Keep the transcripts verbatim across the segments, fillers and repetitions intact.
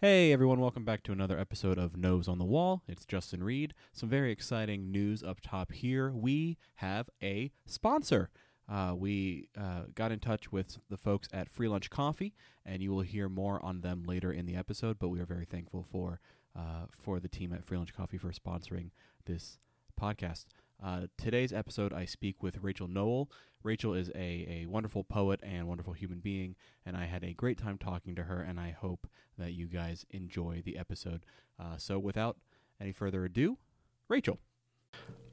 Hey everyone, welcome back to another episode of Nose on the Wall. It's Justin Reed. Some very exciting news up top here. We have a sponsor. Uh, we uh, got in touch with the folks at Free Lunch Coffee, and you will hear more on them later in the episode, but we are very thankful for uh, for the team at Free Lunch Coffee for sponsoring this podcast. Uh, today's episode, I speak with Rachel Noel. Rachel is a, a wonderful poet and wonderful human being, and I had a great time talking to her, and I hope that you guys enjoy the episode. Uh, so without any further ado, Rachel.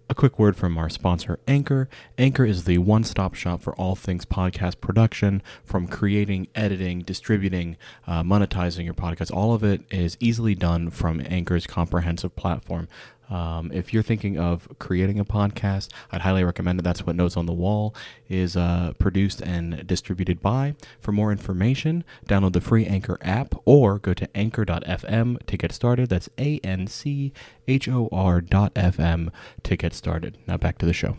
A quick word from our sponsor, Anchor. Anchor is the one-stop shop for all things podcast production, from creating, editing, distributing, uh, monetizing your podcast. All of it is easily done from Anchor's comprehensive platform. Um, if you're thinking of creating a podcast, I'd highly recommend it. That's what Notes on the Wall is uh, produced and distributed by. For more information, download the free Anchor app or go to anchor dot f m to get started. That's A N C H O R dot F M to get started. Now back to the show.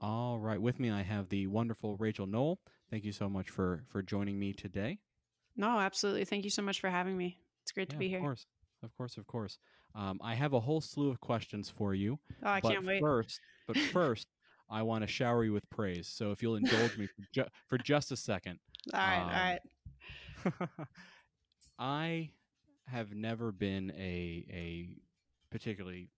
All right. With me, I have the wonderful Rachel Noel. Thank you so much for, for joining me today. No, absolutely. Thank you so much for having me. It's great yeah, to be here. Of course. Of course, of course. Um, I have a whole slew of questions for you. Oh, I but can't wait. First, but first, I want to shower you with praise. So if you'll indulge me for, ju- for just a second. All right, um, all right. I have never been a a particularly,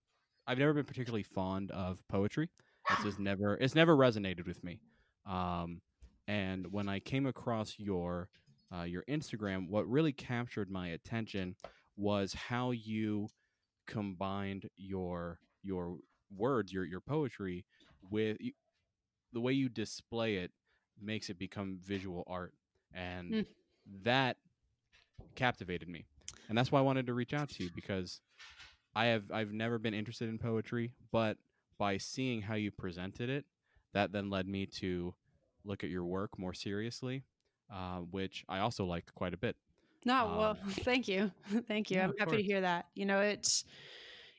I've never been particularly fond of poetry. It's just never, it's never resonated with me. Um, and when I came across your uh, your Instagram, what really captured my attention was how you combined your your words, your your poetry, with you, the way you display it makes it become visual art, and mm. that captivated me, and that's why I wanted to reach out to you, because I have I've never been interested in poetry, but by seeing how you presented it, that then led me to look at your work more seriously, uh, which I also liked quite a bit. No, well, um, thank you. Thank you. Yeah, I'm happy to hear that. You know, it's,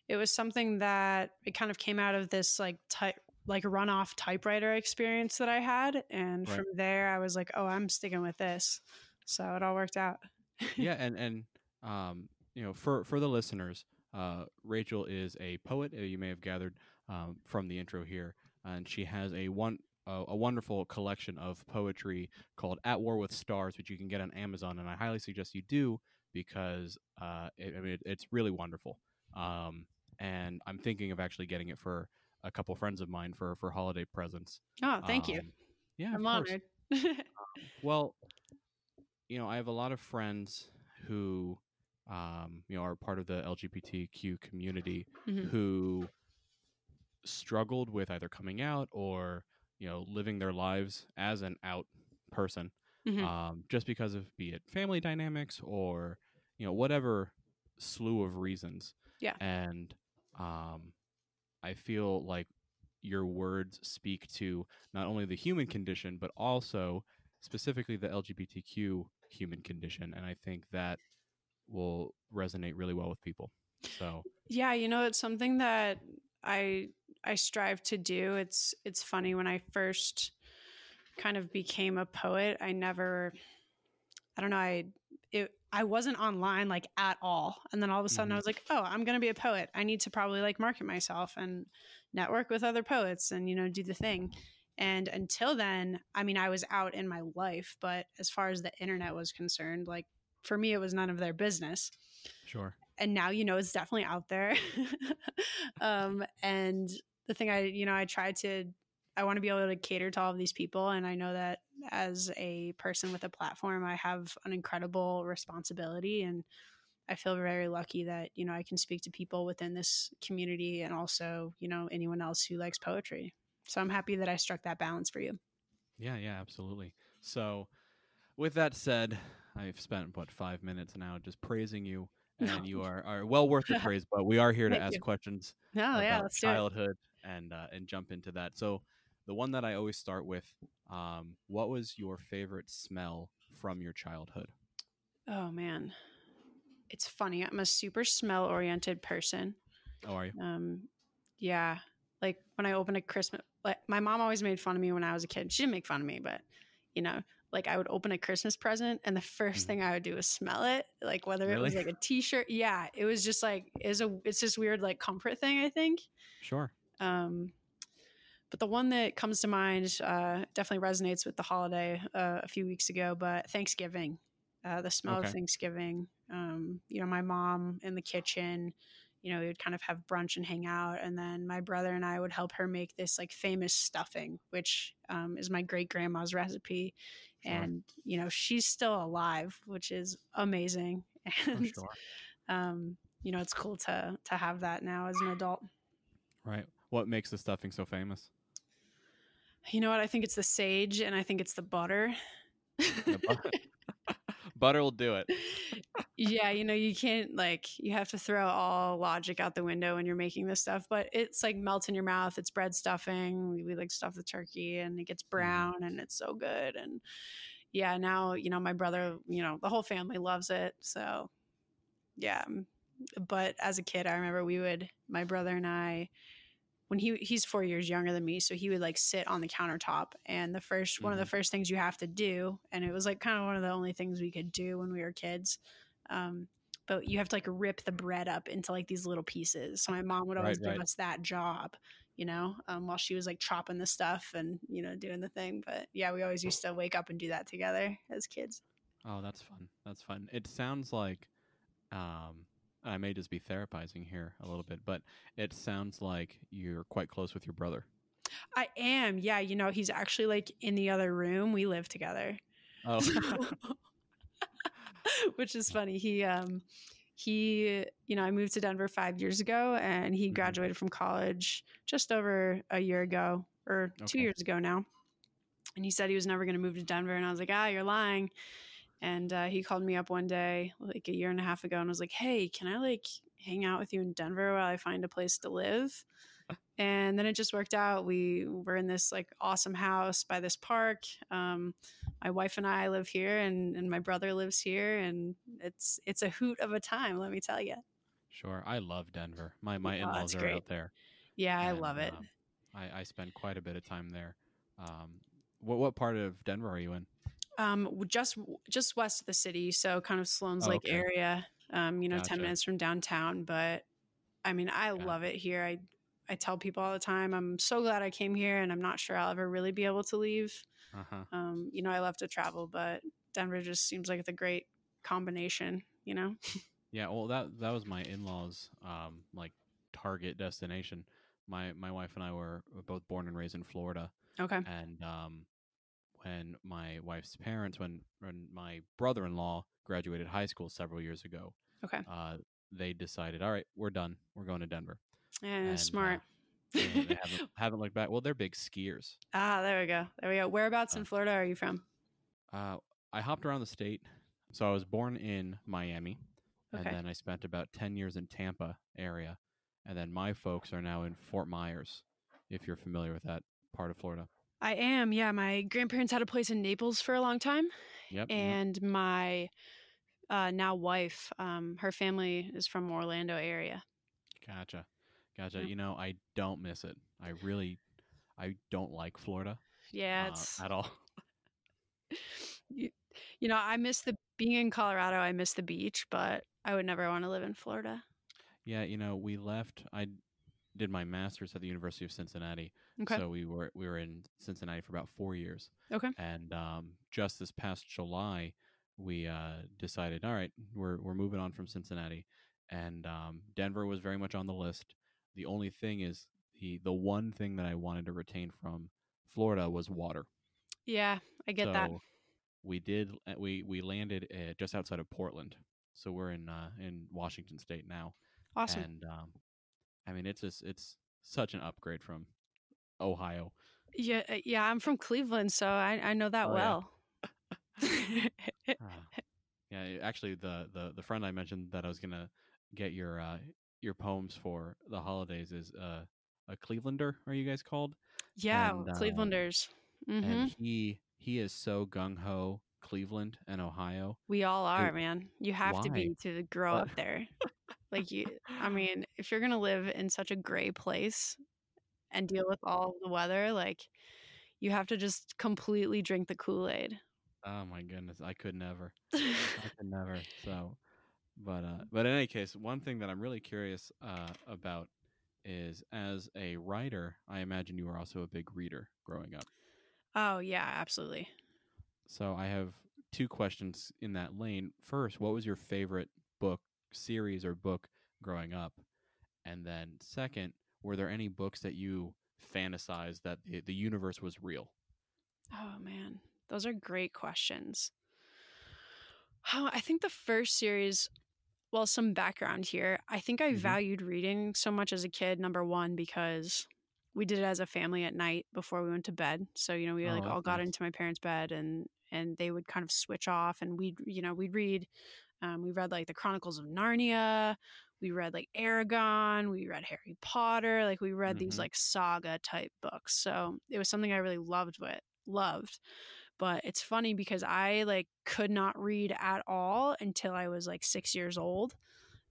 it was something that it kind of came out of this like type, like runoff typewriter experience that I had. And right. from there I was like, oh, I'm sticking with this. So it all worked out. yeah. And, and, um, you know, for, for the listeners, uh, Rachel is a poet. You may have gathered, um, from the intro here, and she has a one, a wonderful collection of poetry called At War with Stars, which you can get on Amazon. And I highly suggest you do, because uh, it, I mean, it, it's really wonderful. Um, and I'm thinking of actually getting it for a couple friends of mine for, for holiday presents. Oh, thank um, you. Yeah, I'm honored. Well, you know, I have a lot of friends who, um, you know, are part of the L G B T Q community mm-hmm. who struggled with either coming out or, you know, living their lives as an out person, mm-hmm. um, just because of, be it family dynamics or, you know, whatever slew of reasons. Yeah. And um, I feel like your words speak to not only the human condition, but also specifically the L G B T Q human condition. And I think that will resonate really well with people. So, yeah, you know, it's something that I I strive to do. It's it's funny, when I first kind of became a poet, I never, I don't know, I it, I wasn't online like at all. And then all of a sudden mm-hmm. I was like, oh, I'm going to be a poet. I need to probably like market myself and network with other poets and, you know, do the thing. And until then, I mean, I was out in my life, but as far as the internet was concerned, like for me, it was none of their business. Sure. And now, you know, it's definitely out there. um, and the thing I, you know, I try to, I want to be able to cater to all of these people. And I know that as a person with a platform, I have an incredible responsibility. And I feel very lucky that, you know, I can speak to people within this community and also, you know, anyone else who likes poetry. So I'm happy that I struck that balance for you. Yeah, yeah, absolutely. So with that said, I've spent, what, five minutes now just praising you. And you are, are well worth the praise, but we are here to Thank ask you. questions oh, about yeah, let's childhood and uh, and jump into that. So the one that I always start with, um, what was your favorite smell from your childhood? Oh, man. It's funny. I'm a super smell-oriented person. Oh, are you? Um, yeah. Like when I opened a Christmas, like my mom always made fun of me when I was a kid. She didn't make fun of me, but, you know, like I would open a Christmas present and the first thing I would do was smell it. Like whether really? It was like a t-shirt. Yeah. It was just like, is a, it's this weird like comfort thing, I think. Sure. Um, but the one that comes to mind uh, definitely resonates with the holiday uh, a few weeks ago, but Thanksgiving, uh, the smell okay. of Thanksgiving, um, you know, my mom in the kitchen, you know, we would kind of have brunch and hang out. And then my brother and I would help her make this like famous stuffing, which um, is my great grandma's recipe. Sure. And, you know, she's still alive, which is amazing. And, sure. um, you know, it's cool to, to have that now as an adult. Right. What makes the stuffing so famous? You know what? I think it's the sage and I think it's the butter. The butter. Butter will do it. Yeah, you know, you can't like, you have to throw all logic out the window when you're making this stuff, but it's like melts in your mouth. It's bread stuffing. We, we like stuff the turkey and it gets brown and it's so good. And yeah, now, you know, my brother, you know, the whole family loves it. So yeah. But as a kid, I remember we would, my brother and I, when he he's four years younger than me, so he would like sit on the countertop, and the first mm-hmm. one of the first things you have to do, and it was like kind of one of the only things we could do when we were kids, um, but you have to like rip the bread up into like these little pieces. So my mom would always right, give right. us that job, you know, um, while she was like chopping the stuff and, you know, doing the thing. But yeah, we always used to wake up and do that together as kids. Oh, that's fun. That's fun. It sounds like um I may just be therapizing here a little bit, but it sounds like you're quite close with your brother. I am. Yeah. You know, he's actually like in the other room. We live together. Oh, so, which is funny. He, um, he, you know, I moved to Denver five years ago and he graduated from college just over a year ago or okay. two years ago now. And he said he was never going to move to Denver. And I was like, ah, you're lying. And uh, he called me up one day, like a year and a half ago, and was like, hey, can I like hang out with you in Denver while I find a place to live? And then it just worked out. We were in this like awesome house by this park. Um, my wife and I live here, and, and my brother lives here. And it's it's a hoot of a time, let me tell you. Sure. I love Denver. My, my oh, in-laws are great. Out there. Yeah, and, I love it. Um, I, I spend quite a bit of time there. Um, what what part of Denver are you in? Um, just, just west of the city. So kind of Sloan's Lake okay. area, um, you know, gotcha. ten minutes from downtown, but I mean, I yeah. love it here. I, I tell people all the time, I'm so glad I came here and I'm not sure I'll ever really be able to leave. Uh-huh. Um, you know, I love to travel, but Denver just seems like the great combination, you know? Yeah. Well, that, that was my in-laws, um, like target destination. My, my wife and I were both born and raised in Florida. Okay. And, um, when my wife's parents, when, when my brother-in-law graduated high school several years ago, okay, uh, they decided, all right, we're done. We're going to Denver. Yeah, and, smart. Uh, and they haven't, haven't looked back. Well, they're big skiers. Ah, there we go. There we go. Whereabouts uh, in Florida are you from? Uh, I hopped around the state. So I was born in Miami, okay. and then I spent about ten years in Tampa area. And then my folks are now in Fort Myers, if you're familiar with that part of Florida. I am. Yeah. My grandparents had a place in Naples for a long time. Yep. And yep. my uh, now wife, um, her family is from Orlando area. Gotcha. Gotcha. Yep. You know, I don't miss it. I really, I don't like Florida. Yeah. It's... Uh, at all. you, you know, I miss the, being in Colorado, I miss the beach, but I would never want to live in Florida. Yeah. You know, we left, I did my master's at the University of Cincinnati. Okay. So we were we were in Cincinnati for about four years. Okay. And um, just this past July, we uh, decided, all right, we're we're moving on from Cincinnati. And um, Denver was very much on the list. The only thing is, the, the one thing that I wanted to retain from Florida was water. Yeah, I get so that. We did. We, we landed uh, just outside of Portland. So we're in uh, in Washington State now. Awesome. And um, I mean, it's just, it's such an upgrade from Ohio. Yeah, yeah. I'm from Cleveland, so I, I know that oh, well. Yeah. uh, yeah, actually, the, the, the friend I mentioned that I was gonna get your uh, your poems for the holidays is uh, a Clevelander. Are you guys called? Yeah, and, Clevelanders. Uh, mm-hmm. And he he is so gung ho Cleveland and Ohio. We all are, it, man. You have why? to be to grow up there. Like, you, I mean, if you're going to live in such a gray place and deal with all the weather, like, you have to just completely drink the Kool-Aid. Oh my goodness, I could never. I could never. So, but uh, but in any case, one thing that I'm really curious uh, about is, as a writer, I imagine you were also a big reader growing up. Oh yeah, absolutely. So I have two questions in that lane. First, what was your favorite book series or book growing up? And then second, were there any books that you fantasized that the, the universe was real? Oh man, those are great questions. Oh, I think the first series, well, some background here. I think I mm-hmm. valued reading so much as a kid, number one, because we did it as a family at night before we went to bed. So, you know, we oh, like all got nice. into my parents' bed and and they would kind of switch off and we'd, you know, we'd read. Um, we read like the Chronicles of Narnia. We read like Aragorn. We read Harry Potter. Like we read mm-hmm. these like saga type books. So it was something I really loved with, loved. But it's funny because I like could not read at all until I was like six years old.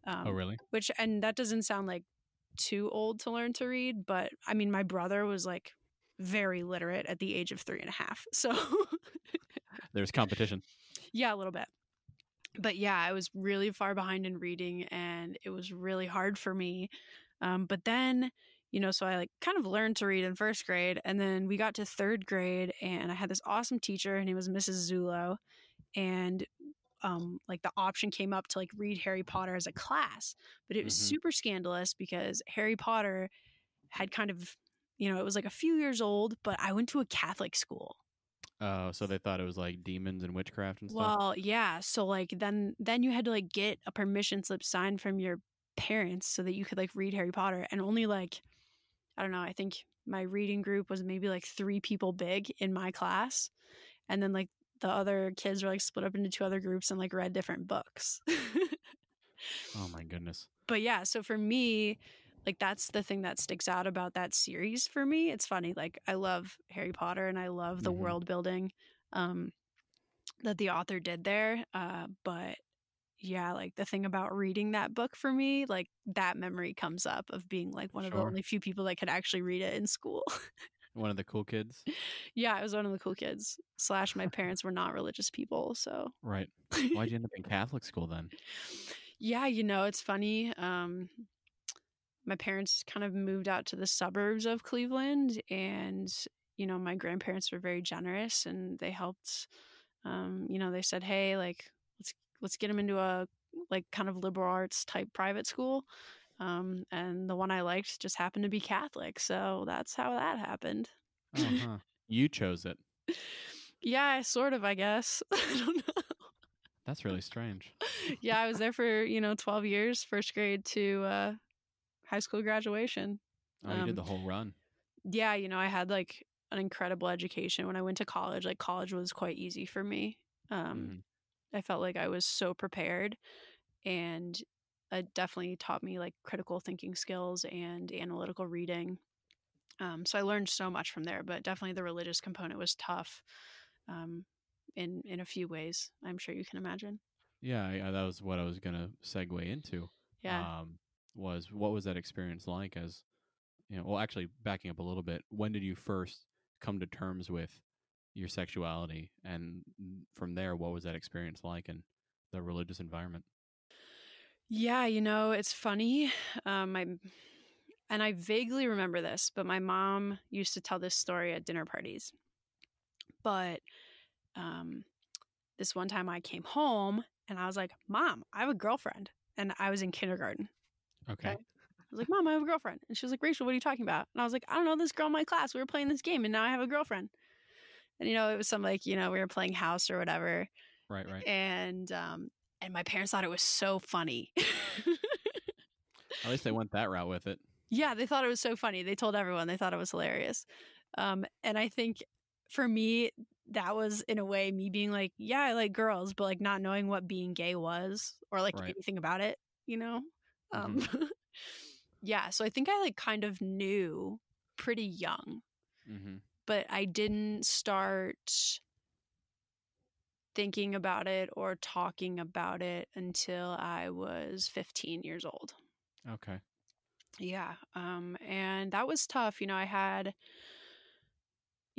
Um, oh, really? Which, and that doesn't sound like too old to learn to read, but I mean, my brother was like very literate at the age of three and a half. So there's competition. Yeah, a little bit. But yeah, I was really far behind in reading and it was really hard for me. Um, but then, you know, so I like kind of learned to read in first grade and then we got to third grade and I had this awesome teacher and he was Missus Zulu. And um, like the option came up to like read Harry Potter as a class, but it was mm-hmm. super scandalous because Harry Potter had kind of, you know, it was like a few years old, but I went to a Catholic school. Oh, uh, so they thought it was like demons and witchcraft and stuff? Well, yeah. So like then then you had to like get a permission slip signed from your parents so that you could like read Harry Potter. And only like, I don't know, I think my reading group was maybe like three people big in my class. And then like the other kids were like split up into two other groups and like read different books. Oh my goodness. But yeah, so for me, like that's the thing that sticks out about that series for me. It's funny. Like I love Harry Potter and I love the mm-hmm. world building um, that the author did there. Uh, but yeah, like the thing about reading that book for me, like that memory comes up of being like one sure. of the only few people that could actually read it in school. One of the cool kids. Yeah, I was one of the cool kids. Slash my parents were not religious people. So right. Why'd you end up in Catholic school then? Yeah, you know, it's funny. Um, My parents kind of moved out to the suburbs of Cleveland and, you know, my grandparents were very generous and they helped, um, you know, they said, hey, like, let's, let's get them into a like kind of liberal arts type private school. Um, and the one I liked just happened to be Catholic. So that's how that happened. Uh-huh. You chose it. Yeah, sort of, I guess. I don't know. That's really strange. Yeah, I was there for, you know, twelve years, first grade to, uh, high school graduation. Oh, you um, did the whole run. Yeah, you know, I had like an incredible education when I went to college. Like college was quite easy for me. Um, mm-hmm. I felt like I was so prepared, and it definitely taught me like critical thinking skills and analytical reading. Um, so I learned so much from there, but definitely the religious component was tough um, in in a few ways. I'm sure you can imagine. Yeah, I, that was what I was gonna segue into. Yeah. Um, was what was that experience like as, you know, well, actually backing up a little bit, when did you first come to terms with your sexuality? And from there, what was that experience like in the religious environment? Yeah, you know, it's funny. Um, I, and I vaguely remember this, but my mom used to tell this story at dinner parties. But um, this one time I came home and I was like, Mom, I have a girlfriend. And I was in kindergarten. Okay. okay. I was like, Mom, I have a girlfriend. And she was like, Rachel, what are you talking about? And I was like, I don't know, this girl in my class, we were playing this game and now I have a girlfriend. And, you know, it was some like, you know, we were playing house or whatever. Right, right. And, um, and my parents thought it was so funny. At least they went that route with it. Yeah. They thought it was so funny. They told everyone, they thought it was hilarious. Um, and I think for me, that was in a way me being like, yeah, I like girls, but like not knowing what being gay was or like right. anything about it, you know? Um, mm-hmm. Yeah, so I think I like kind of knew pretty young, mm-hmm. but I didn't start thinking about it or talking about it until I was fifteen years old. Okay. Yeah. Um, and that was tough. You know, I had,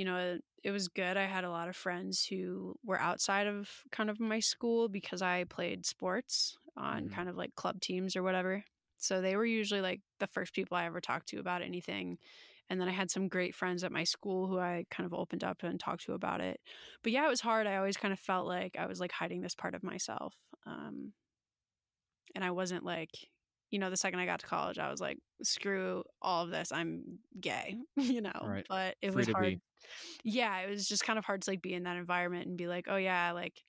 you know, it was good. I had a lot of friends who were outside of kind of my school because I played sports on mm-hmm. kind of like club teams or whatever. So they were usually like the first people I ever talked to about anything. And then I had some great friends at my school who I kind of opened up and talked to about it. But yeah, it was hard. I always kind of felt like I was like hiding this part of myself. Um, and I wasn't like, you know, the second I got to college, I was like, screw all of this. I'm gay, you know, right. But it Free was hard. Be. Yeah, it was just kind of hard to like be in that environment and be like, oh yeah, like,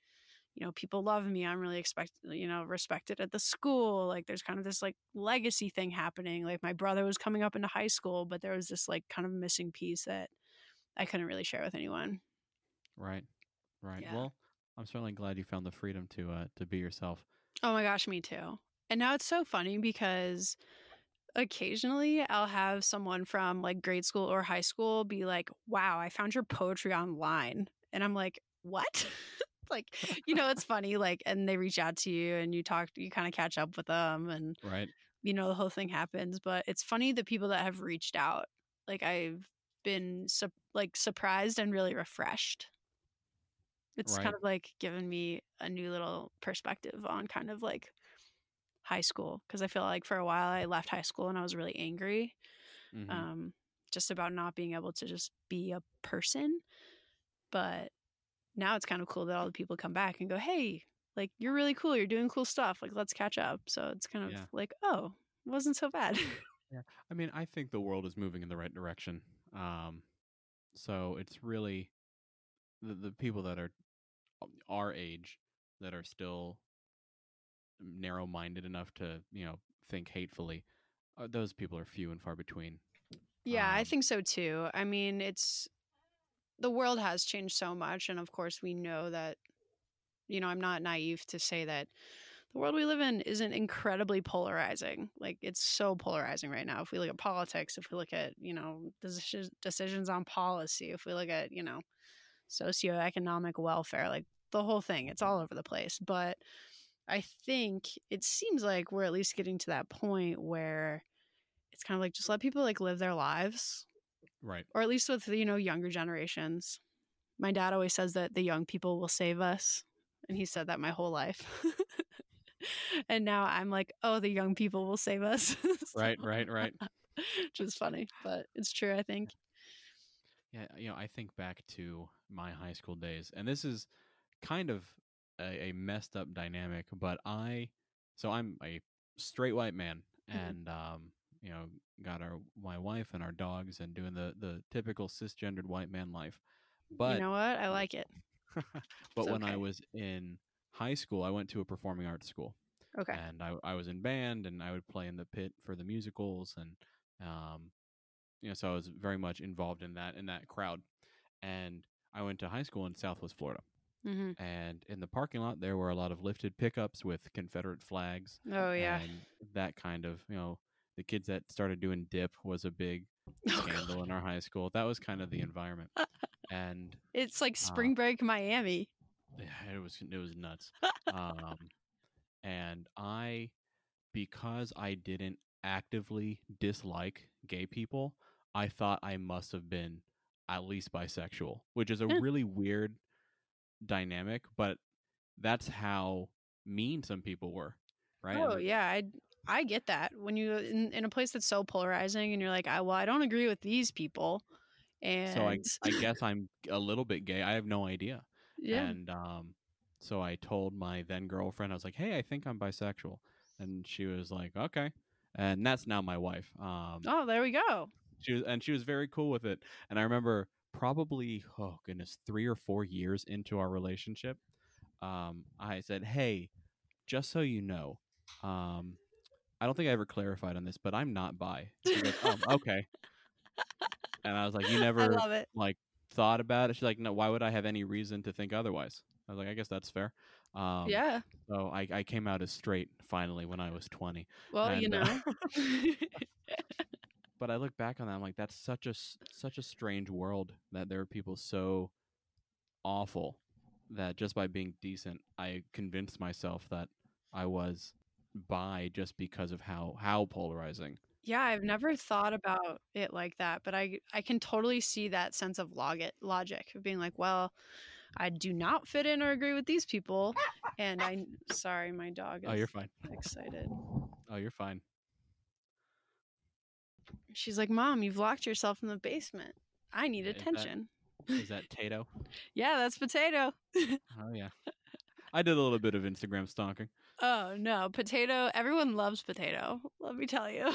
you know, people love me. I'm really expected, you know, respected at the school. Like there's kind of this like legacy thing happening. Like my brother was coming up into high school, but there was this like kind of missing piece that I couldn't really share with anyone. Right. Right. Yeah. Well, I'm certainly glad you found the freedom to, uh, to be yourself. Oh my gosh, me too. And now it's so funny because occasionally I'll have someone from like grade school or high school be like, wow, I found your poetry online. And I'm like, what? Like, you know, it's funny, like, and they reach out to you and you talk, you kind of catch up with them and, right. you know, the whole thing happens. But it's funny, the people that have reached out, like I've been su- like surprised and really refreshed. It's right. kind of like given me a new little perspective on kind of like high school. Cause I feel like for a while I left high school and I was really angry mm-hmm. um, just about not being able to just be a person. But now it's kind of cool that all the people come back and go, hey, like, you're really cool. You're doing cool stuff. Like, let's catch up. So it's kind of yeah. like, oh, it wasn't so bad. Yeah. I mean, I think the world is moving in the right direction. Um, so it's really the, the people that are our age that are still narrow minded enough to, you know, think hatefully. Uh, those people are few and far between. Yeah, um, I think so, too. I mean, it's. The world has changed so much. And of course, we know that, you know, I'm not naive to say that the world we live in isn't incredibly polarizing. Like, it's so polarizing right now. If we look at politics, if we look at, you know, decisions on policy, if we look at, you know, socioeconomic welfare, like the whole thing, it's all over the place. But I think it seems like we're at least getting to that point where it's kind of like, just let people like live their lives. Right. Or at least with, you know, younger generations. My dad always says that the young people will save us. And he said that my whole life. And now I'm like, oh, the young people will save us. So, right, right, right. Which is funny, but it's true, I think. Yeah, you know, I think back to my high school days. And this is kind of a, a messed up dynamic, but I, so I'm a straight white man. Mm-hmm. And, um, you know, got our my wife and our dogs and doing the the typical cisgendered white man life. But you know what? I like it. But okay. When I was in high school, I went to a performing arts school. Okay. And I, I was in band and I would play in the pit for the musicals. And, um, you know, so I was very much involved in that, in that crowd. And I went to high school in Southwest Florida. Mm-hmm. And in the parking lot, there were a lot of lifted pickups with Confederate flags. Oh, yeah. And that kind of, you know, the kids that started doing dip was a big scandal oh, in our high school. That was kind of the environment. And it's like spring uh, break Miami. Yeah, it was it was nuts. um, and I, because I didn't actively dislike gay people, I thought I must have been at least bisexual, which is a really weird dynamic. But that's how mean some people were, right? Oh, and, yeah, I. I get that when you in, in a place that's so polarizing and you're like, I, well, I don't agree with these people. And so I, I guess I'm a little bit gay. I have no idea. Yeah. And um, so I told my then girlfriend, I was like, hey, I think I'm bisexual. And she was like, OK. And that's now my wife. Um, oh, there we go. She was, and she was very cool with it. And I remember probably, oh, goodness, three or four years into our relationship, um, I said, hey, just so you know, um, I don't think I ever clarified on this, but I'm not bi. She goes, um, okay. And I was like, you never like thought about it. She's like, no, why would I have any reason to think otherwise? I was like, I guess that's fair. Um, yeah. So I, I came out as straight finally when I was twenty. Well, and, you know. Uh, but I look back on that, I'm like, that's such a such a strange world that there are people so awful that just by being decent, I convinced myself that I was bi just because of how how polarizing Yeah, I've never thought about it like that, but I I can totally see that sense of log- logic of being like, well, I do not fit in or agree with these people, and I sorry, my dog is oh, you're fine. excited. Oh, you're fine. She's like, Mom, you've locked yourself in the basement. I need is attention. That, is that Tato? Yeah, that's Potato. Oh, yeah. I did a little bit of Instagram stalking. Oh, no. Potato. Everyone loves Potato. Let me tell you.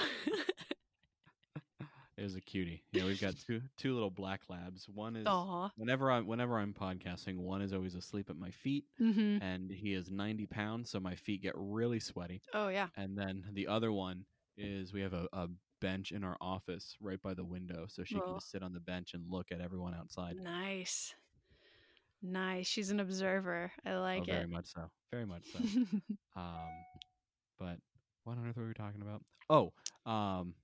It was a cutie. Yeah, we've got two two little black labs. One is Aww. whenever I'm whenever I'm podcasting, one is always asleep at my feet, mm-hmm. and he is ninety pounds, so my feet get really sweaty. Oh, yeah. And then the other one is we have a, a bench in our office right by the window, so she Whoa. can just sit on the bench and look at everyone outside. Nice. Nice. She's an observer. I like oh, it. Very much so. Very much so. um, but what on earth were we talking about? Oh, um,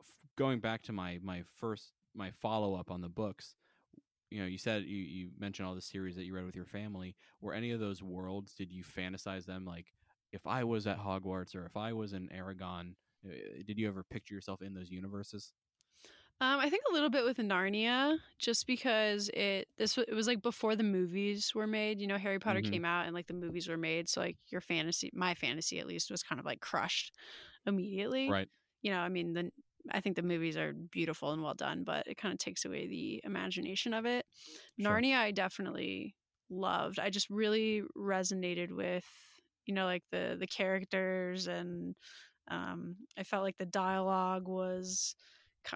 f- going back to my my first my follow up on the books. You know, you said you, you mentioned all the series that you read with your family. Were any of those worlds? Did you fantasize them? Like, if I was at Hogwarts or if I was in Aragorn, did you ever picture yourself in those universes? Um, I think a little bit with Narnia, just because it this it was like before the movies were made. You know, Harry Potter mm-hmm. came out and like the movies were made, so like your fantasy, my fantasy at least, was kind of like crushed immediately. Right. You know, I mean, the I think the movies are beautiful and well done, but it kind of takes away the imagination of it. Sure. Narnia, I definitely loved. I just really resonated with, you know, like the the characters, and um, I felt like the dialogue was,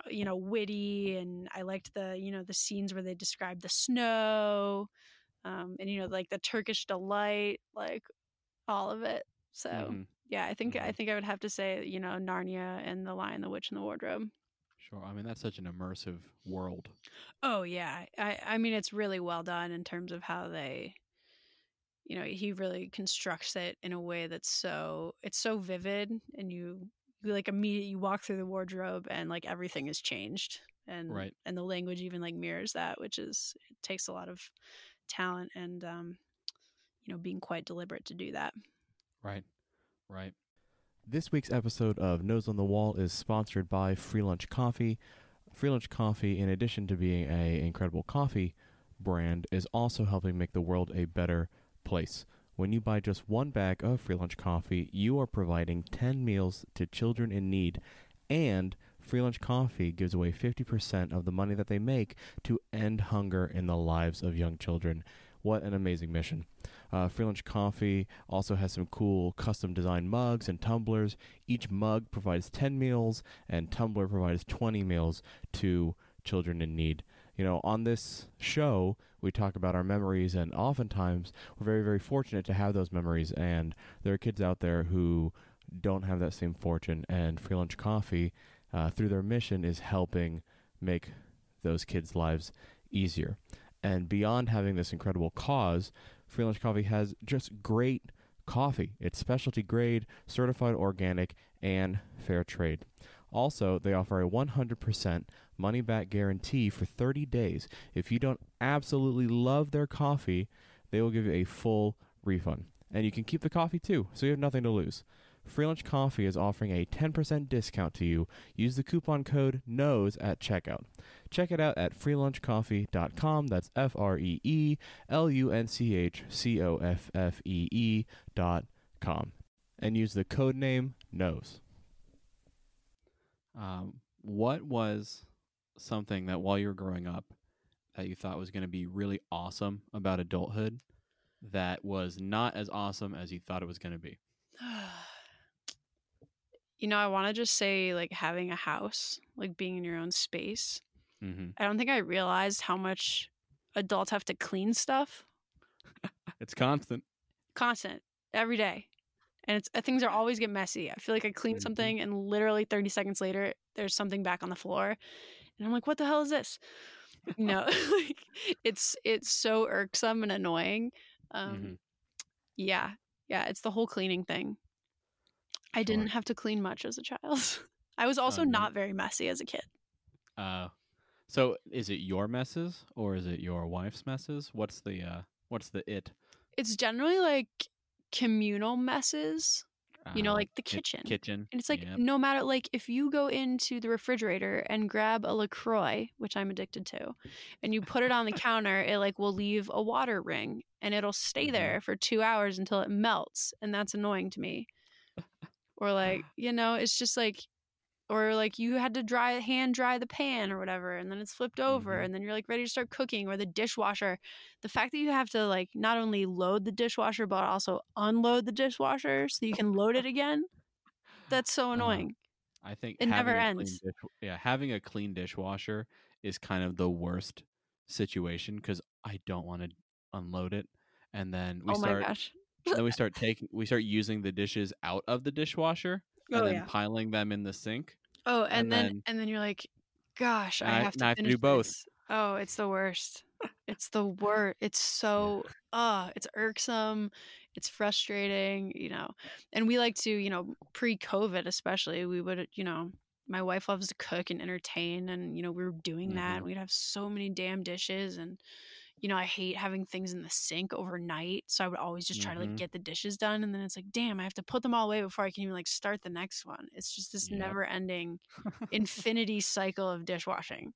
you know, witty, and I liked the, you know, the scenes where they described the snow, um, and, you know, like the Turkish delight, like all of it. So mm-hmm. yeah, I think mm-hmm. I think I would have to say, you know, Narnia and The Lion, the Witch, and the Wardrobe. Sure. I mean, that's such an immersive world. Oh yeah. I, I mean, it's really well done in terms of how they, you know, he really constructs it in a way that's so, it's so vivid, and you like immediately you walk through the wardrobe and like everything is changed, and right. and the language even like mirrors that, which is, it takes a lot of talent and um you know, being quite deliberate to do that. Right. Right. This week's episode of Nose on the Wall is sponsored by Free Lunch Coffee. Free Lunch Coffee, in addition to being a incredible coffee brand, is also helping make the world a better place. When you buy just one bag of Free Lunch Coffee, you are providing ten meals to children in need. And Free Lunch Coffee gives away fifty percent of the money that they make to end hunger in the lives of young children. What an amazing mission. Uh, Free Lunch Coffee also has some cool custom designed mugs and tumblers. Each mug provides ten meals and tumbler provides twenty meals to children in need. You know, on this show, we talk about our memories, and oftentimes we're very, very fortunate to have those memories. And there are kids out there who don't have that same fortune. And Free Lunch Coffee, uh, through their mission, is helping make those kids' lives easier. And beyond having this incredible cause, Free Lunch Coffee has just great coffee. It's specialty grade, certified organic, and fair trade. Also, they offer a one hundred percent money-back guarantee for thirty days. If you don't absolutely love their coffee, they will give you a full refund. And you can keep the coffee too, so you have nothing to lose. Free Lunch Coffee is offering a ten percent discount to you. Use the coupon code NOSE at checkout. Check it out at free lunch coffee dot com. That's F R E E L U N C H C O F F E E dot com. And use the code name NOSE. Um, what was something that while you were growing up that you thought was going to be really awesome about adulthood that was not as awesome as you thought it was going to be? You know, I want to just say like having a house, like being in your own space. Mm-hmm. I don't think I realized how much adults have to clean stuff. It's constant. Constant. Every day. And it's, things are always get messy. I feel like I clean something and literally thirty seconds later, there's something back on the floor. And I'm like, what the hell is this? You know, like, it's it's so irksome and annoying. Um, mm-hmm. Yeah. Yeah. It's the whole cleaning thing. I didn't right. have to clean much as a child. I was also um, not very messy as a kid. Uh, so is it your messes or is it your wife's messes? What's the uh, what's the it? It's generally like communal messes you know, like the kitchen. Kitchen. And it's like, yep. no matter, like if you go into the refrigerator and grab a LaCroix, which I'm addicted to, and you put it on the counter, it like will leave a water ring and it'll stay there for two hours until it melts. And that's annoying to me. Or like, you know, it's just like, or like you had to dry hand dry the pan or whatever, and then it's flipped over mm-hmm. and then you're like ready to start cooking, or the dishwasher. The fact that you have to like not only load the dishwasher but also unload the dishwasher so you can load it again. That's so annoying. Uh, I think it never ends. Dish, yeah, having a clean dishwasher is kind of the worst situation because I don't want to unload it, and then we oh my start. Gosh. Then we start taking we start using the dishes out of the dishwasher. And oh, then yeah. piling them in the sink. Oh, and, and then, then and then you're like, gosh, I, I have to, I have to do both. This. Oh, it's the worst. It's the worst. It's so, uh, it's irksome. It's frustrating, you know. And we like to, you know, pre-COVID especially, we would, you know, my wife loves to cook and entertain. And, you know, we were doing mm-hmm. that. And we'd have so many damn dishes. And, you know, I hate having things in the sink overnight. So I would always just try mm-hmm. to like get the dishes done. And then it's like, damn, I have to put them all away before I can even like start the next one. It's just this yep. never ending infinity cycle of dishwashing.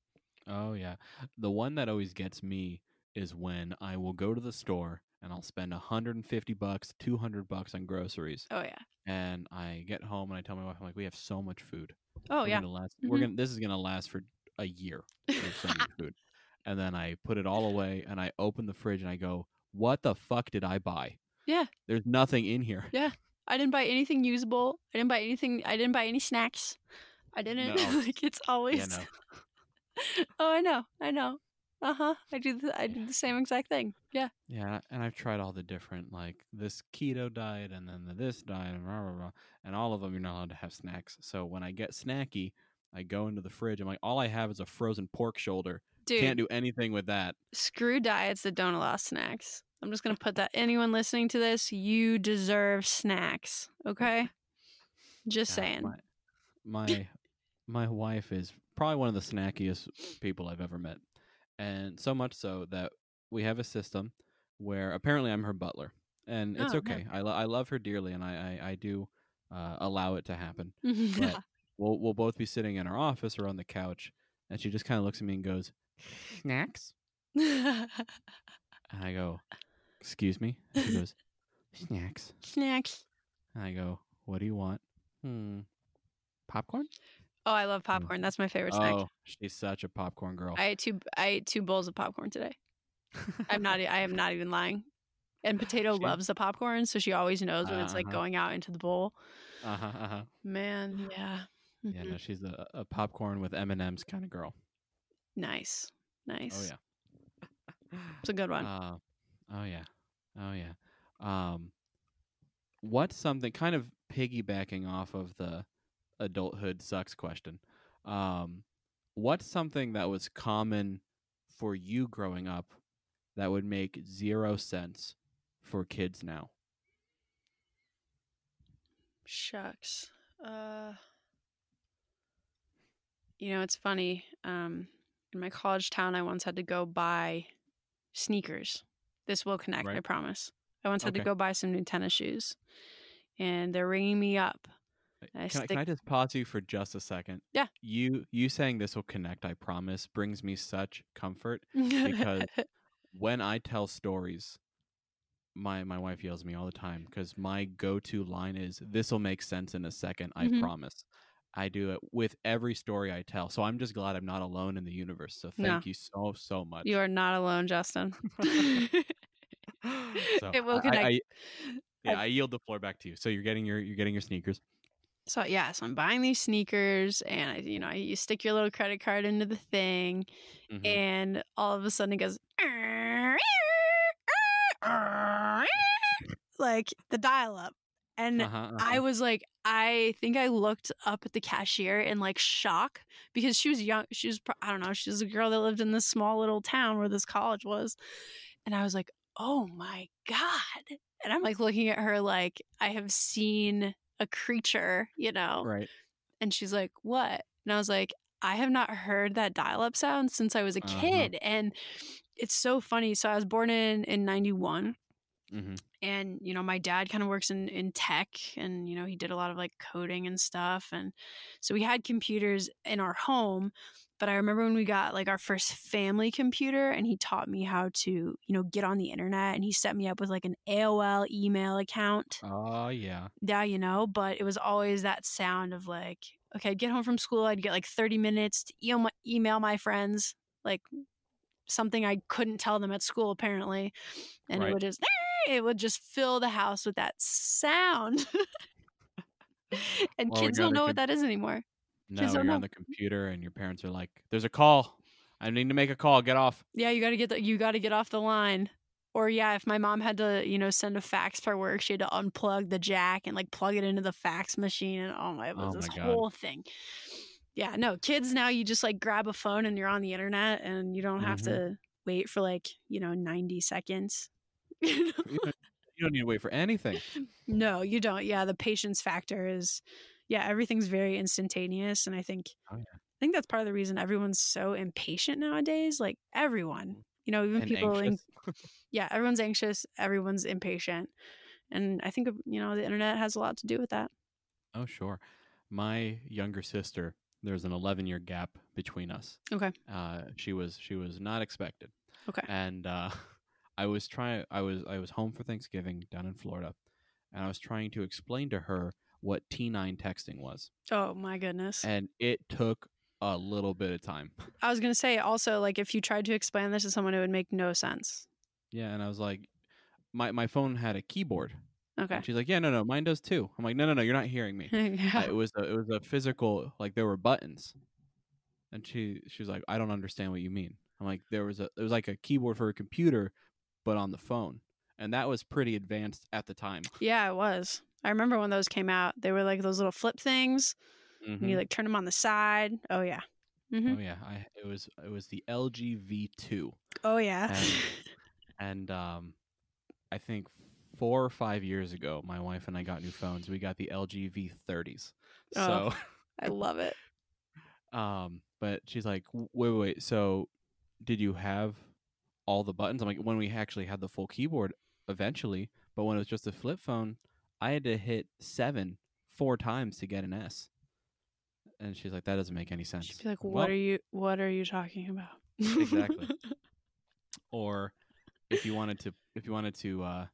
Oh, yeah. The one that always gets me is when I will go to the store and I'll spend one hundred fifty bucks, two hundred bucks on groceries. Oh, yeah. And I get home and I tell my wife, I'm like, we have so much food. Oh, we're yeah. Gonna last, mm-hmm. We're going this is going to last for a year. We have so much food. And then I put it all away and I open the fridge and I go, what the fuck did I buy? Yeah. There's nothing in here. Yeah. I didn't buy anything usable. I didn't buy anything. I didn't buy any snacks. I didn't. No. like it's always. Yeah, no. oh, I know. I know. Uh-huh. I do. The, I yeah. do the same exact thing. Yeah. Yeah. And I've tried all the different, like this keto diet and then the this diet and rah, rah, rah. And all of them, you're not allowed to have snacks. So when I get snacky, I go into the fridge. I'm like, all I have is a frozen pork shoulder. Dude, can't do anything with that. Screw diets that don't allow snacks. I'm just going to put that. Anyone listening to this, you deserve snacks. Okay? Just God, saying. My my, my wife is probably one of the snackiest people I've ever met. And so much so that we have a system where apparently I'm her butler. And it's oh, okay. No. I, lo- I love her dearly, and I, I, I do uh, allow it to happen. But we'll, we'll both be sitting in our office or on the couch, and she just kind of looks at me and goes, snacks? And I go, excuse me? And she goes, snacks. Snacks. And I go, what do you want? Hmm. Popcorn? Oh, I love popcorn. That's my favorite snack. Oh, she's such a popcorn girl. I ate two I ate two bowls of popcorn today. I'm not I am not even lying. And Potato she, loves the popcorn, so she always knows when uh-huh. it's like going out into the bowl. Uh-huh. uh-huh. Man, yeah. Mm-hmm. Yeah, no, she's a, a popcorn with M and M's kind of girl. Nice. Nice. Oh, yeah. It's a good one. Uh, oh, yeah. Oh, yeah. Um, what's something kind of piggybacking off of the adulthood sucks question? Um, what's something that was common for you growing up that would make zero sense for kids now? Shucks. Uh, you know, it's funny. Um, In my college town, I once had to go buy sneakers. This will connect, right. I promise. I once had okay. to go buy some new tennis shoes, and they're ringing me up. I can, stick... I, can I just pause you for just a second? Yeah. You you saying this will connect, I promise, brings me such comfort because when I tell stories, my my wife yells at me all the time because my go-to line is, this will make sense in a second, I mm-hmm. promise. I do it with every story I tell. So I'm just glad I'm not alone in the universe. So thank no. you so, so much. You are not alone, Justin. so it will connect. I, I, yeah, I, I yield the floor back to you. So you're getting your you're getting your sneakers. So yeah, so I'm buying these sneakers, and you know, you stick your little credit card into the thing, mm-hmm. and all of a sudden it goes like the dial up. And uh-huh, uh-huh. I was like, I think I looked up at the cashier in like shock because she was young. She was, I don't know, she was a girl that lived in this small little town where this college was. And I was like, oh my God. And I'm like looking at her like I have seen a creature, you know? Right. And she's like, what? And I was like, I have not heard that dial-up sound since I was a kid. Uh-huh. And it's so funny. So I was born in, in ninety-one. Mm-hmm. And, you know, my dad kind of works in, in tech, and, you know, he did a lot of like coding and stuff. And so we had computers in our home, but I remember when we got like our first family computer, and he taught me how to, you know, get on the internet, and he set me up with like an A O L email account. Oh, uh, yeah. Yeah, you know, but it was always that sound of like, okay, I'd get home from school, I'd get like thirty minutes to email my, email my friends, like something I couldn't tell them at school apparently. And right. it would just... it would just fill the house with that sound. And well, kids don't know com- what that is anymore. No, kids don't you're know. On the computer and your parents are like, there's a call. I need to make a call. Get off. Yeah, you got to get the, you got to get off the line. Or yeah, if my mom had to, you know, send a fax for work, she had to unplug the jack and like plug it into the fax machine. And oh my, it was oh, this my whole thing. Yeah, no, kids now, you just like grab a phone and you're on the internet, and you don't have mm-hmm. to wait for like, you know, ninety seconds. You know? you, don't, you don't need to wait for anything. No, you don't. Yeah, the patience factor is, yeah, everything's very instantaneous, and I think, oh, yeah. I think that's part of the reason everyone's so impatient nowadays. Like everyone, you know, even and people, in, yeah, everyone's anxious, everyone's impatient, and I think, you know, the internet has a lot to do with that. Oh, sure. My younger sister, there's an eleven year gap between us. Okay. Uh, she was she was not expected. Okay. And. Uh, I was trying. I was I was home for Thanksgiving down in Florida, and I was trying to explain to her what T nine texting was. Oh my goodness! And it took a little bit of time. I was gonna say also, like, if you tried to explain this to someone, it would make no sense. Yeah, and I was like, my my phone had a keyboard. Okay. And she's like, yeah, no, no, mine does too. I'm like, no, no, no, you're not hearing me. Yeah. uh, it was a, it was a physical, like there were buttons, and she she was like, I don't understand what you mean. I'm like, there was a it was like a keyboard for a computer, but on the phone. And that was pretty advanced at the time. Yeah, it was. I remember when those came out, they were like those little flip things. Mm-hmm. And you like turn them on the side. Oh yeah. Mm-hmm. Oh yeah. I it was it was the L G V two. Oh yeah. And, and um I think four or five years ago, my wife and I got new phones. We got the L G V thirties. So oh, I love it. Um but she's like, "Wait, wait, wait. So did you have all the buttons?" I'm like, when we actually had the full keyboard eventually, but when it was just a flip phone, I had to hit seven four times to get an S. And she's like, that doesn't make any sense. She'd be like, what well, are you what are you talking about? Exactly. Or if you wanted to if you wanted to uh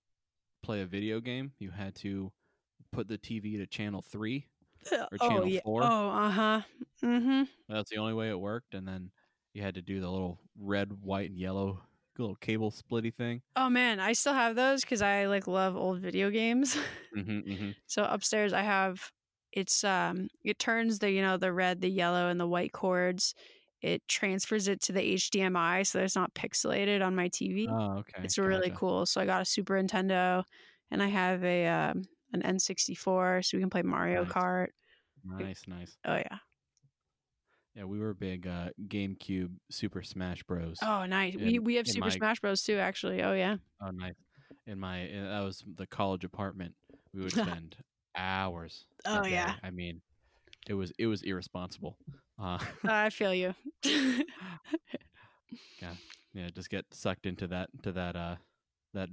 play a video game, you had to put the T V to channel three or channel oh, yeah. four. Oh, uh-huh. Mm-hmm. That's the only way it worked, and then you had to do the little red, white, and yellow little cable splitty thing. Oh man, I still have those because I like love old video games. Mm-hmm, mm-hmm. So upstairs I have it's um it turns the you know the red, the yellow, and the white cords. It transfers it to the H D M I so that it's not pixelated on my T V. Oh, okay. It's gotcha. Really cool. So I got a Super Nintendo, and I have a um, an N sixty-four, so we can play Mario nice. Kart. Nice, nice. Oh yeah. Yeah, we were big uh, GameCube Super Smash Bros. Oh, nice. In, we we have Super my... Smash Bros. Too, actually. Oh, yeah. Oh, nice. In my in, that was the college apartment. We would spend hours. Oh, today. Yeah. I mean, it was it was irresponsible. Uh, I feel you. yeah, yeah. Just get sucked into that to that uh that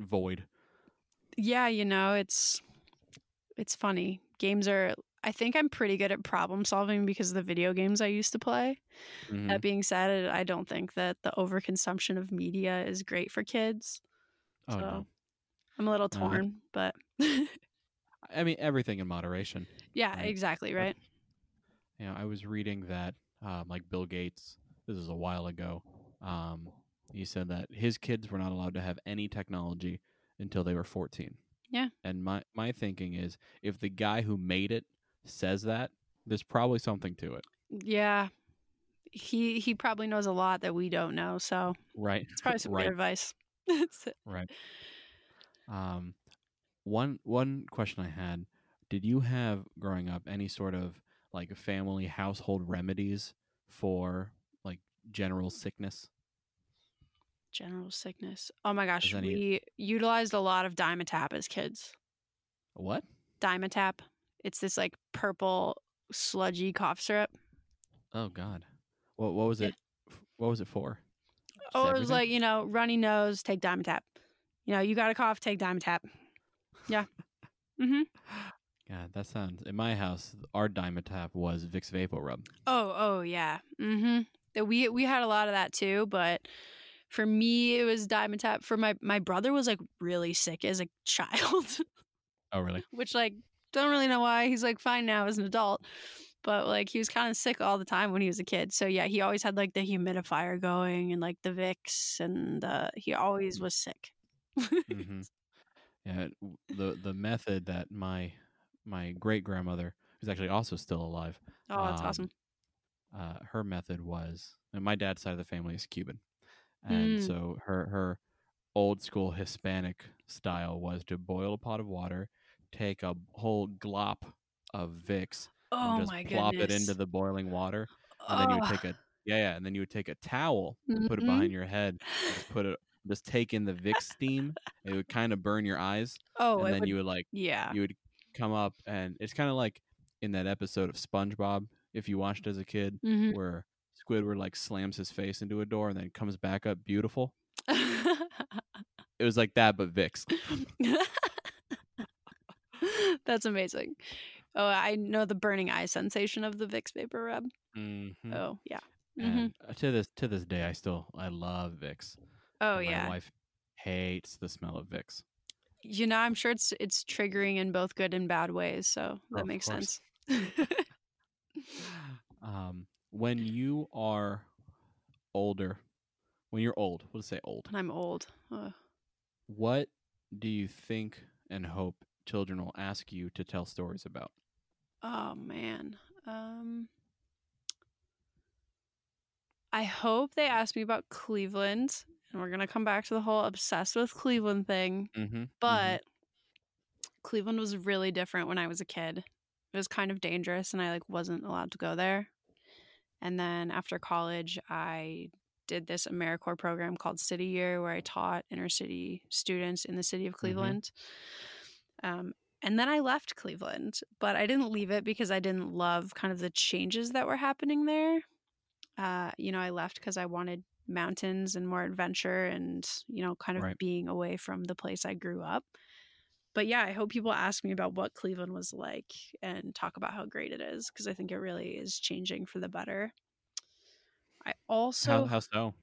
void. Yeah, you know, it's it's funny. Games are. I think I'm pretty good at problem solving because of the video games I used to play. Mm-hmm. That being said, I don't think that the overconsumption of media is great for kids. Oh, so no. I'm a little torn, uh, but... I mean, everything in moderation. Yeah, right? Exactly, right? Yeah, you know, I was reading that, um, like Bill Gates, this is a while ago, um, he said that his kids were not allowed to have any technology until they were fourteen. Yeah. And my, my thinking is, if the guy who made it says that, there's probably something to it. Yeah, he he probably knows a lot that we don't know, so right, it's probably some right. good advice. That's it. Right. Um, one one question I had: did you have growing up any sort of like family household remedies for like general sickness? General sickness. Oh my gosh, Does we any... utilized a lot of Dimetapp as kids. What? Dimetapp. It's this like purple sludgy cough syrup. Oh God, what what was it? Yeah. What was it for? Just oh, it everything? Was like, you know, runny nose, take Dimetapp. You know, you got a cough, take Dimetapp. Yeah. Mm-hmm. God, that sounds... In my house, our Dimetapp was Vicks VapoRub. Oh, oh, yeah. Mm-hmm. We we had a lot of that, too, but... For me, it was Dimetapp. For my my brother was like really sick as a child. Oh, really? Which like don't really know why. He's like fine now as an adult, but like he was kind of sick all the time when he was a kid. So yeah, he always had like the humidifier going and like the Vicks, and uh, he always was sick. Mm-hmm. Yeah, the the method that my my great grandmother, who's actually also still alive. Oh, that's um, awesome. Uh, her method was, and my dad's side of the family is Cuban. And mm. so her, her old school Hispanic style was to boil a pot of water, take a whole glop of Vicks, oh and just my plop goodness. it into the boiling water, and oh. then you would take a yeah, yeah, and then you would take a towel and mm-hmm. put it behind your head, and just put it, just take in the Vicks steam. It would kind of burn your eyes. Oh, and then would, you would like yeah, you would come up, and it's kind of like in that episode of SpongeBob if you watched as a kid, mm-hmm. where Squidward like slams his face into a door and then comes back up beautiful. It was like that, but Vicks. That's amazing. Oh, I know the burning eye sensation of the Vicks vapor rub. Mm-hmm. Oh yeah. And mm-hmm. to this to this day, I still I love Vicks. Oh and my yeah. My wife hates the smell of Vicks. You know, I'm sure it's it's triggering in both good and bad ways, so that oh, makes sense. um. When you are older, when you're old, we'll just say old. When I'm old. Uh. What do you think and hope children will ask you to tell stories about? Oh, man. Um, I hope they ask me about Cleveland. And we're going to come back to the whole obsessed with Cleveland thing. Mm-hmm, but mm-hmm. Cleveland was really different when I was a kid. It was kind of dangerous, and I like wasn't allowed to go there. And then after college, I did this AmeriCorps program called City Year, where I taught inner city students in the city of Cleveland. Mm-hmm. Um, and then I left Cleveland, but I didn't leave it because I didn't love kind of the changes that were happening there. Uh, you know, I left because I wanted mountains and more adventure and, you know, kind of right. being away from the place I grew up. But yeah, I hope people ask me about what Cleveland was like and talk about how great it is, because I think it really is changing for the better. I also... How, how so?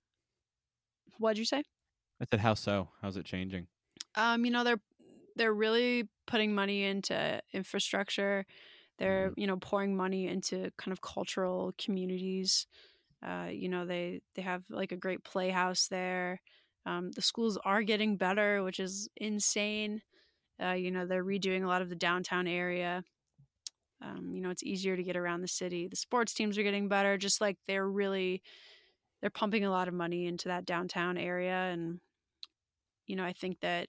What'd you say? I said, how so? How's it changing? Um, you know, they're they're really putting money into infrastructure. They're, you know, pouring money into kind of cultural communities. Uh, you know, they, they have like a great playhouse there. Um, the schools are getting better, which is insane. Uh, you know, they're redoing a lot of the downtown area. Um, you know, it's easier to get around the city. The sports teams are getting better. Just like they're really, they're pumping a lot of money into that downtown area. And, you know, I think that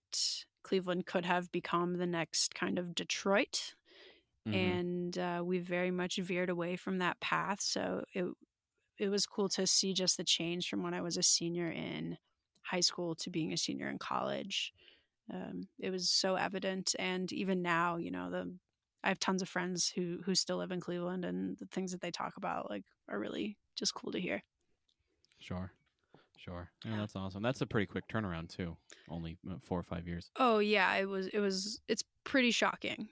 Cleveland could have become the next kind of Detroit. Mm-hmm. And uh, we've very much veered away from that path. So it it was cool to see just the change from when I was a senior in high school to being a senior in college. Um, it was so evident, and even now, you know, the I have tons of friends who who still live in Cleveland, and the things that they talk about like are really just cool to hear. Sure, sure, yeah, yeah. That's awesome. That's a pretty quick turnaround too, only four or five years. Oh yeah, it was it was it's pretty shocking.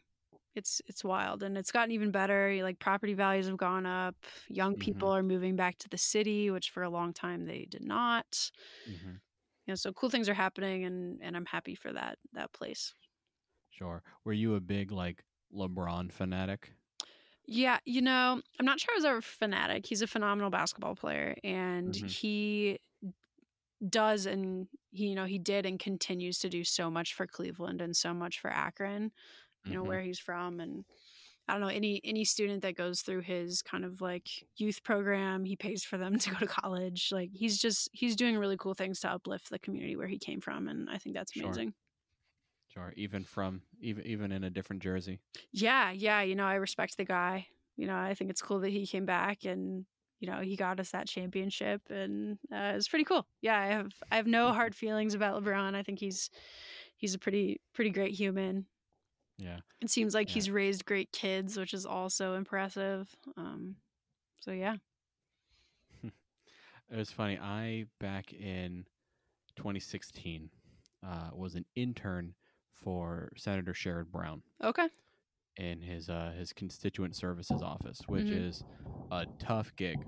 It's it's wild, and it's gotten even better. Like property values have gone up. Young people mm-hmm. are moving back to the city, which for a long time they did not. Mm-hmm. You know, so cool things are happening, and, and I'm happy for that that place. Sure. Were you a big like LeBron fanatic? Yeah, you know, I'm not sure I was ever a fanatic. He's a phenomenal basketball player, and mm-hmm. he does, and he, you know, he did and continues to do so much for Cleveland and so much for Akron, you know, mm-hmm. where he's from. And I don't know, any any student that goes through his kind of like youth program, he pays for them to go to college. Like he's just he's doing really cool things to uplift the community where he came from, and I think that's amazing. Sure, sure. Even from even even in a different jersey. Yeah, yeah. You know, I respect the guy. You know, I think it's cool that he came back, and you know, he got us that championship, and uh, it was pretty cool. Yeah, I have I have no hard feelings about LeBron. I think he's he's a pretty pretty great human. Yeah, it seems like yeah. he's raised great kids, which is also impressive. Um, so, yeah. It was funny. I, back in twenty sixteen, uh, was an intern for Senator Sherrod Brown. Okay. In his uh, his constituent services office, which mm-hmm. is a tough gig.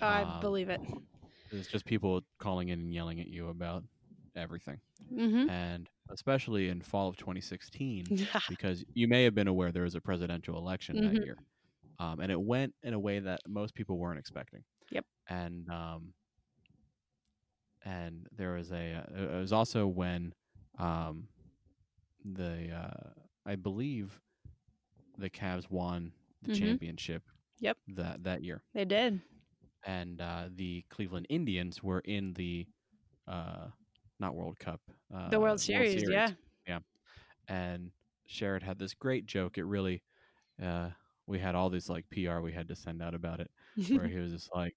I um, believe it. It's just people calling in and yelling at you about everything. Mm-hmm. And especially in fall of twenty sixteen, because you may have been aware there was a presidential election mm-hmm. that year. Um, and it went in a way that most people weren't expecting. Yep. And um, and there was a, uh, it was also when um, the, uh, I believe the Cavs won the mm-hmm. championship Yep. that, that year. They did. And uh, the Cleveland Indians were in the, uh, not World Cup. Uh, the World Series, World Series, yeah. Yeah. And Sherrod had this great joke. It really, uh, we had all this like P R we had to send out about it, where he was just like,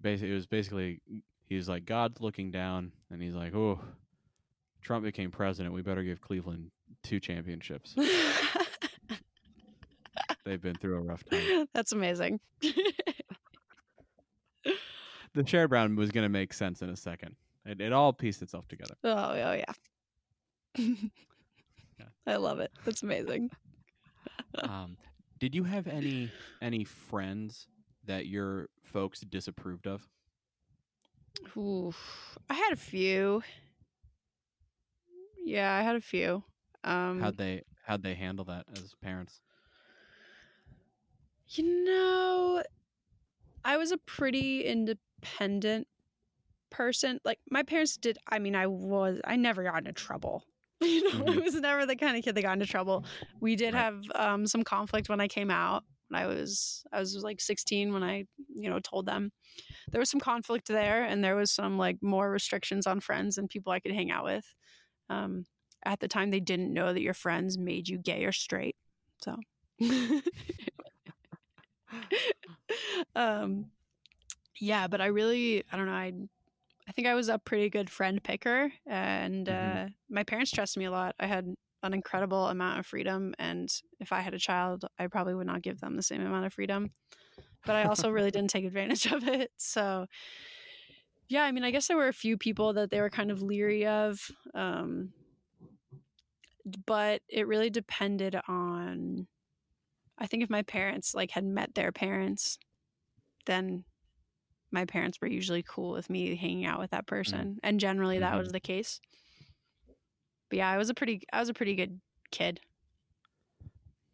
basically, it was basically, he's like, God's looking down, and he's like, oh, Trump became president. We better give Cleveland two championships. They've been through a rough time. That's amazing. The Sherrod Brown was going to make sense in a second. It, it all pieced itself together. Oh, oh yeah. Yeah. I love it. That's amazing. um, did you have any any friends that your folks disapproved of? Oof. I had a few. Yeah, I had a few. Um, how'd they how'd they handle that as parents? You know, I was a pretty independent person. Like, my parents did, I mean, I was, I never got into trouble. You know, mm-hmm. I was never the kind of kid that got into trouble. We did right. have um, some conflict when I came out. I was, I was like sixteen when I, you know, told them. There was some conflict there, and there was some like more restrictions on friends and people I could hang out with. Um, at the time, they didn't know that your friends made you gay or straight. So... um yeah but I really I don't know I I think I was a pretty good friend picker, and mm-hmm. uh my parents trusted me a lot. I had an incredible amount of freedom, and if I had a child, I probably would not give them the same amount of freedom, but I also really didn't take advantage of it. So yeah, I mean, I guess there were a few people that they were kind of leery of, um but it really depended on, I think if my parents like had met their parents, then my parents were usually cool with me hanging out with that person. Mm-hmm. And generally that mm-hmm. was the case. But yeah, I was a pretty, I was a pretty good kid.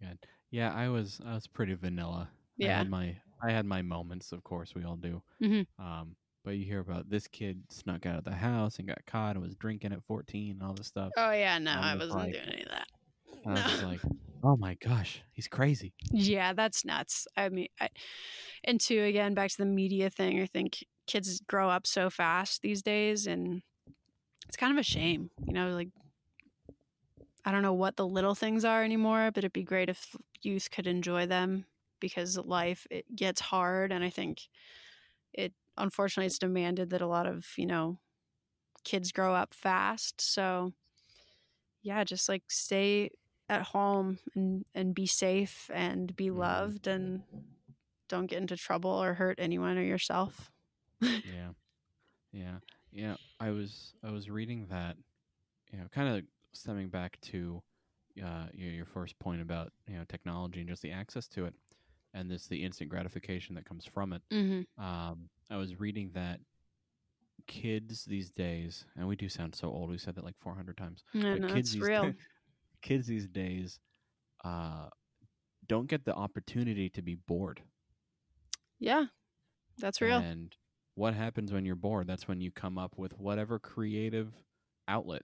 Good. Yeah. I was, I was pretty vanilla. Yeah. I had my, I had my moments. Of course we all do. Mm-hmm. Um, but you hear about this kid snuck out of the house and got caught and was drinking at fourteen and all this stuff. Oh yeah. No, I wasn't like, doing any of that. I was no. just like, oh my gosh, he's crazy. Yeah, that's nuts. I mean, I, and two, again, back to the media thing, I think kids grow up so fast these days, and it's kind of a shame. You know, like, I don't know what the little things are anymore, but it'd be great if youth could enjoy them, because life, it gets hard. And I think it, unfortunately, it's demanded that a lot of, you know, kids grow up fast. So yeah, just like stay at home and, and be safe and be loved and don't get into trouble or hurt anyone or yourself. Yeah. Yeah. Yeah. I was, I was reading that, you know, kind of stemming back to uh, your, your first point about, you know, technology and just the access to it and this, the instant gratification that comes from it. Mm-hmm. Um, I was reading that kids these days, and we do sound so old, we said that like four hundred times. No, but no, kids it's real. Days, kids these days uh don't get the opportunity to be bored. Yeah, that's real. And what happens when you're bored? That's when you come up with whatever creative outlet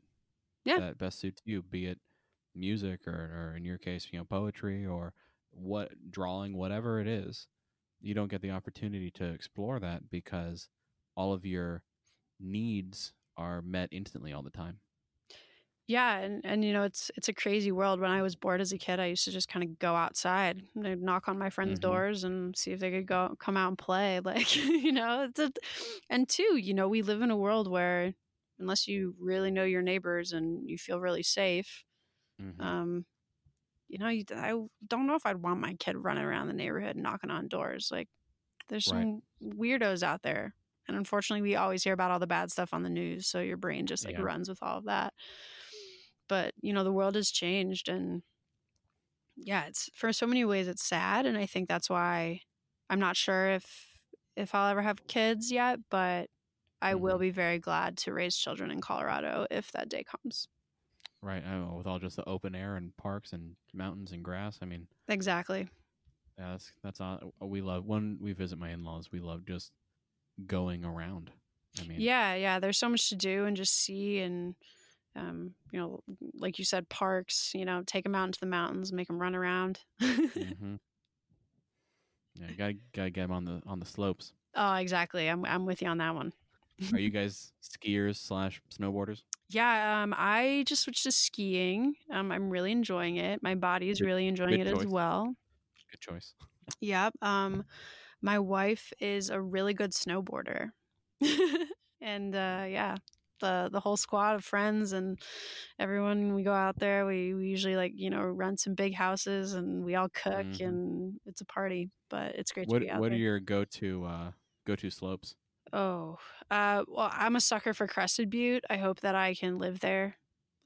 yeah. that best suits you, be it music or, or in your case, you know, poetry or what drawing, whatever it is. You don't get the opportunity to explore that because all of your needs are met instantly all the time. Yeah, and, and you know, it's it's a crazy world. When I was bored as a kid, I used to just kind of go outside and I'd knock on my friends' mm-hmm. doors and see if they could go come out and play. Like, you know, it's a, and two, you know, we live in a world where unless you really know your neighbors and you feel really safe, mm-hmm. um, you know, you, I don't know if I'd want my kid running around the neighborhood knocking on doors. Like, there's right. some weirdos out there And unfortunately, we always hear about all the bad stuff on the news. So your brain just like yeah. runs with all of that. But, you know, the world has changed. And yeah, it's for so many ways, it's sad. And I think that's why I'm not sure if if I'll ever have kids yet. But I mm-hmm. will be very glad to raise children in Colorado if that day comes. Right. I mean, with all just the open air and parks and mountains and grass. I mean. Exactly. Yeah, that's, that's all we love. When we visit my in-laws, we love just going around. I mean. Yeah. Yeah. There's so much to do and just see and, um, you know, like you said, parks, you know, take them out into the mountains, make them run around. mm-hmm. Yeah. You gotta, gotta get them on the, on the slopes. Oh, exactly. I'm, I'm with you on that one. Are you guys skiers slash snowboarders? Yeah, um, I just switched to skiing. Um, I'm really enjoying it. My body's good, really enjoying it choice. as well. Good choice. Yeah. Um, my wife is a really good snowboarder. and uh, yeah, the the whole squad of friends and everyone, we go out there. We, we usually like, you know, rent some big houses and we all cook mm-hmm. and it's a party, but it's great what, to be out what there. What are your go-to uh, go-to slopes? Oh, uh, well, I'm a sucker for Crested Butte. I hope that I can live there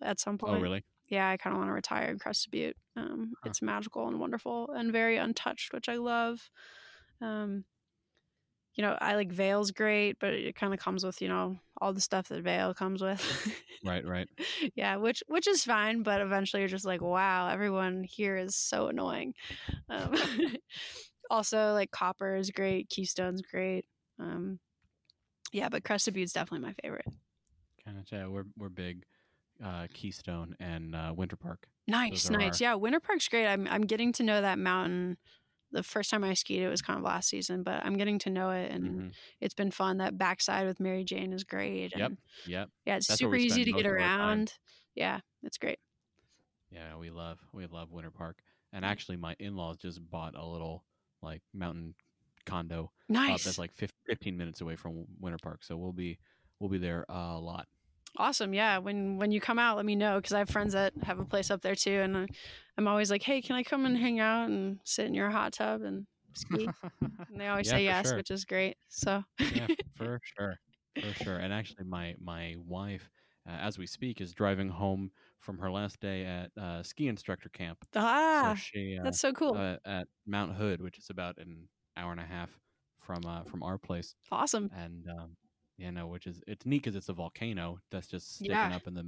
at some point. Oh, really? Yeah, I kind of want to retire in Crested Butte. Um, huh. It's magical and wonderful and very untouched, which I love. Um, you know, I like Vail's great, but it kind of comes with, you know, all the stuff that Vail comes with. right, right. Yeah, which which is fine, but eventually you're just like, wow, everyone here is so annoying. Um, also, like, Copper is great. Keystone's great. Um Yeah, but Crested Butte's definitely my favorite. Gotcha. Yeah, we're we're big uh, Keystone and uh, Winter Park. Nice, nice. Our... Yeah, Winter Park's great. I'm I'm getting to know that mountain. The first time I skied it was kind of last season, but I'm getting to know it, and mm-hmm. it's been fun. That backside with Mary Jane is great. And yep, yep. Yeah, it's That's super easy to get around. Yeah, it's great. Yeah, we love we love Winter Park, and actually, my in-laws just bought a little like mountain condo nice uh, that's like fifteen minutes away from Winter Park, so we'll be we'll be there uh, a lot. Awesome. Yeah, when when you come out, let me know, because I have friends that have a place up there too, and I, I'm always like, hey, can I come and hang out and sit in your hot tub and ski? And they always yeah, say yes, sure. which is great. So yeah, for sure, for sure. And actually, my my wife uh, as we speak is driving home from her last day at uh, ski instructor camp. Ah, so she, uh, that's so cool uh, at Mount Hood, which is about an hour and a half from uh from our place. Awesome. And um you know, which is it's neat because it's a volcano that's just sticking yeah. up in the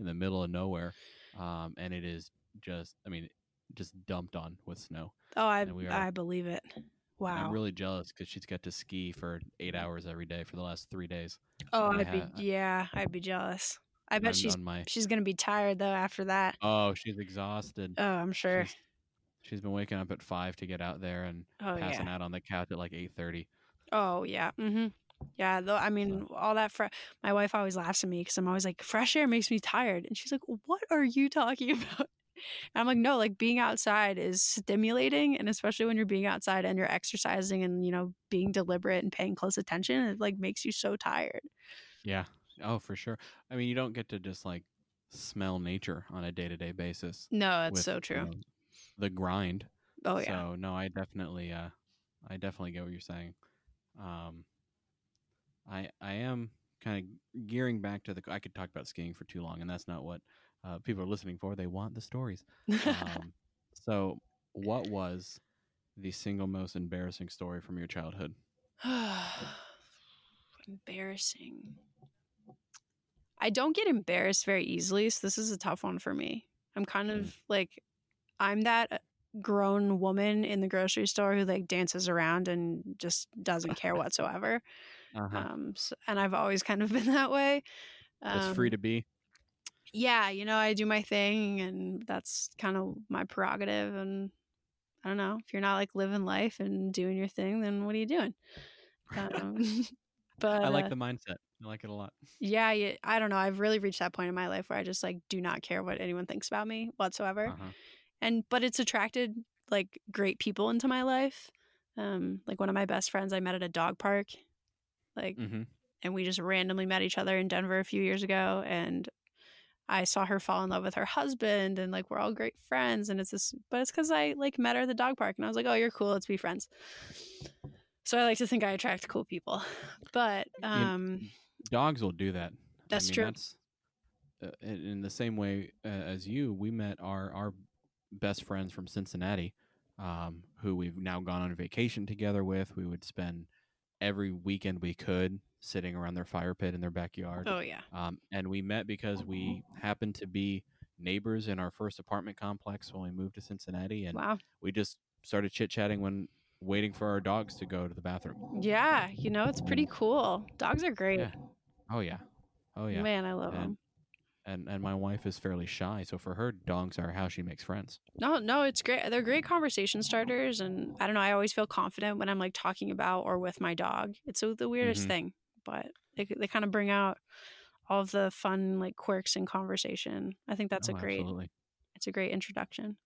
in the middle of nowhere, um and it is just I mean just dumped on with snow. Oh, I are, I believe it. Wow. I'm really jealous because she's got to ski for eight hours every day for the last three days. Oh, and I'd ha- be yeah, I'd be jealous. I bet she's my... she's gonna be tired though after that. Oh, she's exhausted. Oh, I'm sure. She's, She's been waking up at five to get out there and oh, passing yeah. out on the couch at like eight thirty. Oh, yeah. Mm-hmm. Yeah. Though I mean, so. all that. Fre- My wife always laughs at me because I'm always like, fresh air makes me tired. And she's like, what are you talking about? And I'm like, no, like being outside is stimulating. And especially when you're being outside and you're exercising and, you know, being deliberate and paying close attention, it like makes you so tired. Yeah. Oh, for sure. I mean, you don't get to just like smell nature on a day-to-day basis. No, that's with, so true. You know, the grind. Oh yeah. So no, I definitely uh I definitely get what you're saying. Um I I am kind of gearing back to the I could talk about skiing for too long, and that's not what uh people are listening for. They want the stories. Um so what was the single most embarrassing story from your childhood? Embarrassing. I don't get embarrassed very easily, so this is a tough one for me. I'm kind of mm. like I'm that grown woman in the grocery store who like dances around and just doesn't care whatsoever. Uh-huh. Um, so, and I've always kind of been that way. Um, it's free to be. Yeah. You know, I do my thing and that's kind of my prerogative. And I don't know, if you're not like living life and doing your thing, then what are you doing? Um, but I like the mindset. I like it a lot. Yeah, yeah. I don't know. I've really reached that point in my life where I just like do not care what anyone thinks about me whatsoever. Uh-huh. And but it's attracted like great people into my life. Um, like one of my best friends I met at a dog park, like, mm-hmm. and we just randomly met each other in Denver a few years ago. And I saw her fall in love with her husband, and like we're all great friends. And it's this, but it's because I like met her at the dog park, and I was like, oh, you're cool, let's be friends. So I like to think I attract cool people, but um, you know, dogs will do that. That's I mean, true. That's, uh, in the same way uh, as you, we met our our best friends from Cincinnati, um, who we've now gone on vacation together with. We would spend every weekend we could sitting around their fire pit in their backyard. Oh yeah. Um, and we met because we happened to be neighbors in our first apartment complex when we moved to Cincinnati, and wow. we just started chit chatting when waiting for our dogs to go to the bathroom. Yeah, you know, it's pretty cool. Dogs are great. Yeah. Oh yeah, oh yeah. Man, I love and, them. And and my wife is fairly shy, so for her, dogs are how she makes friends. No, no, it's great. They're great conversation starters, and I don't know. I always feel confident when I'm like talking about or with my dog. It's the weirdest mm-hmm. thing, but they they kind of bring out all of the fun like quirks in conversation. I think that's oh, a great, absolutely. It's a great introduction.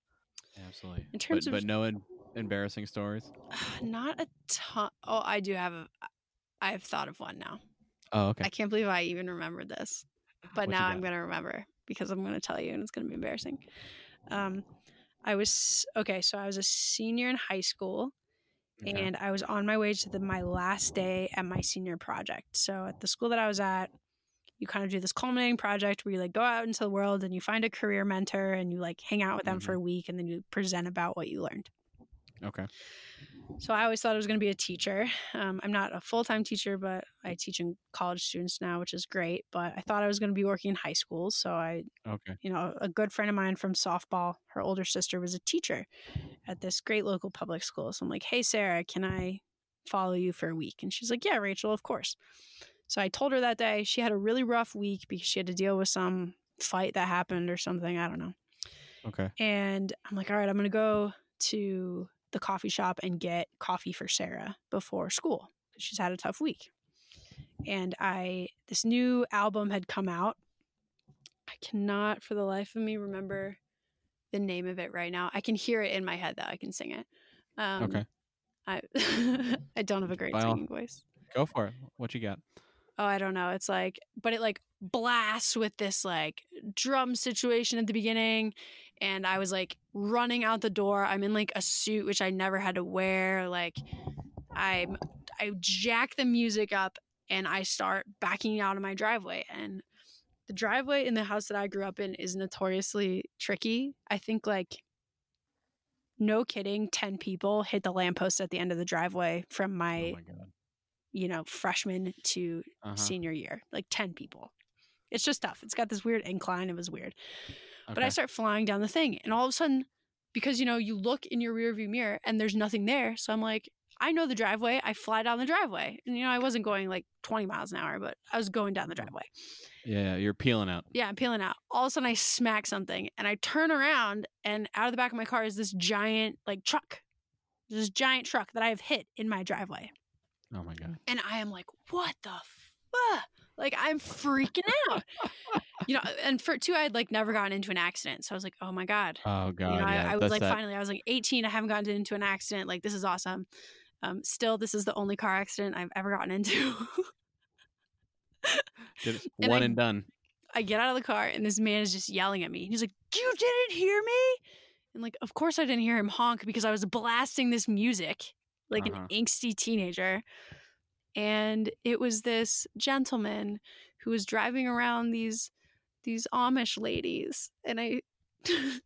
Absolutely. In terms but, of, but no en- embarrassing stories. Not a ton. Oh, I do have a. I've thought of one now. Oh, okay. I can't believe I even remembered this, but what now I'm gonna remember because I'm gonna tell you, and it's gonna be embarrassing. Um, I was okay. So I was a senior in high school. Okay. And I was on my way to the, my last day at my senior project. So at the school that I was at, you kind of do this culminating project where you like go out into the world and you find a career mentor and you like hang out with them mm-hmm. for a week and then you present about what you learned. Okay. So I always thought I was going to be a teacher. Um, I'm not a full-time teacher, but I teach in college students now, which is great. But I thought I was going to be working in high school. So I, okay. you know, a good friend of mine from softball, her older sister was a teacher at this great local public school. So I'm like, hey, Sarah, can I follow you for a week? And she's like, yeah, Rachel, of course. So I told her that day. She had a really rough week because she had to deal with some fight that happened or something. I don't know. Okay. And I'm like, all right, I'm going to go to the coffee shop and get coffee for Sarah before school. She's had a tough week. And I, this new album had come out. I cannot for the life of me remember the name of it right now. I can hear it in my head though. I can sing it. Um, okay. I, I don't have a great By singing all, voice. Go for it. What you got? Oh, I don't know. It's like, but it like blasts with this like drum situation at the beginning. And I was like running out the door. I'm in like a suit, which I never had to wear. Like I'm, I jack the music up and I start backing out of my driveway. And the driveway in the house that I grew up in is notoriously tricky. I think like, no kidding, ten people hit the lamppost at the end of the driveway from my, oh my God. you know, freshman to uh-huh. senior year, like ten people. It's just tough. It's got this weird incline. It was weird. Okay. But I start flying down the thing. And all of a sudden, because, you know, you look in your rearview mirror and there's nothing there. So I'm like, I know the driveway. I fly down the driveway. And, you know, I wasn't going like twenty miles an hour, but I was going down the driveway. Yeah, you're peeling out. Yeah, I'm peeling out. All of a sudden, I smack something. And I turn around, and out of the back of my car is this giant, like, truck. This giant truck that I have hit in my driveway. Oh my God. And I am like, what the fuck? Like, I'm freaking out. You know, and for two, I had like never gotten into an accident. So I was like, oh my God. Oh God. You know, yeah, I, I was like, that. finally, I was like eighteen. I haven't gotten into an accident. Like, this is awesome. Um, still, this is the only car accident I've ever gotten into. Just one and, I, and done. I get out of the car and this man is just yelling at me. He's like, you didn't hear me? And like, of course I didn't hear him honk because I was blasting this music. Like uh-huh. an angsty teenager. And it was this gentleman who was driving around these these Amish ladies. And I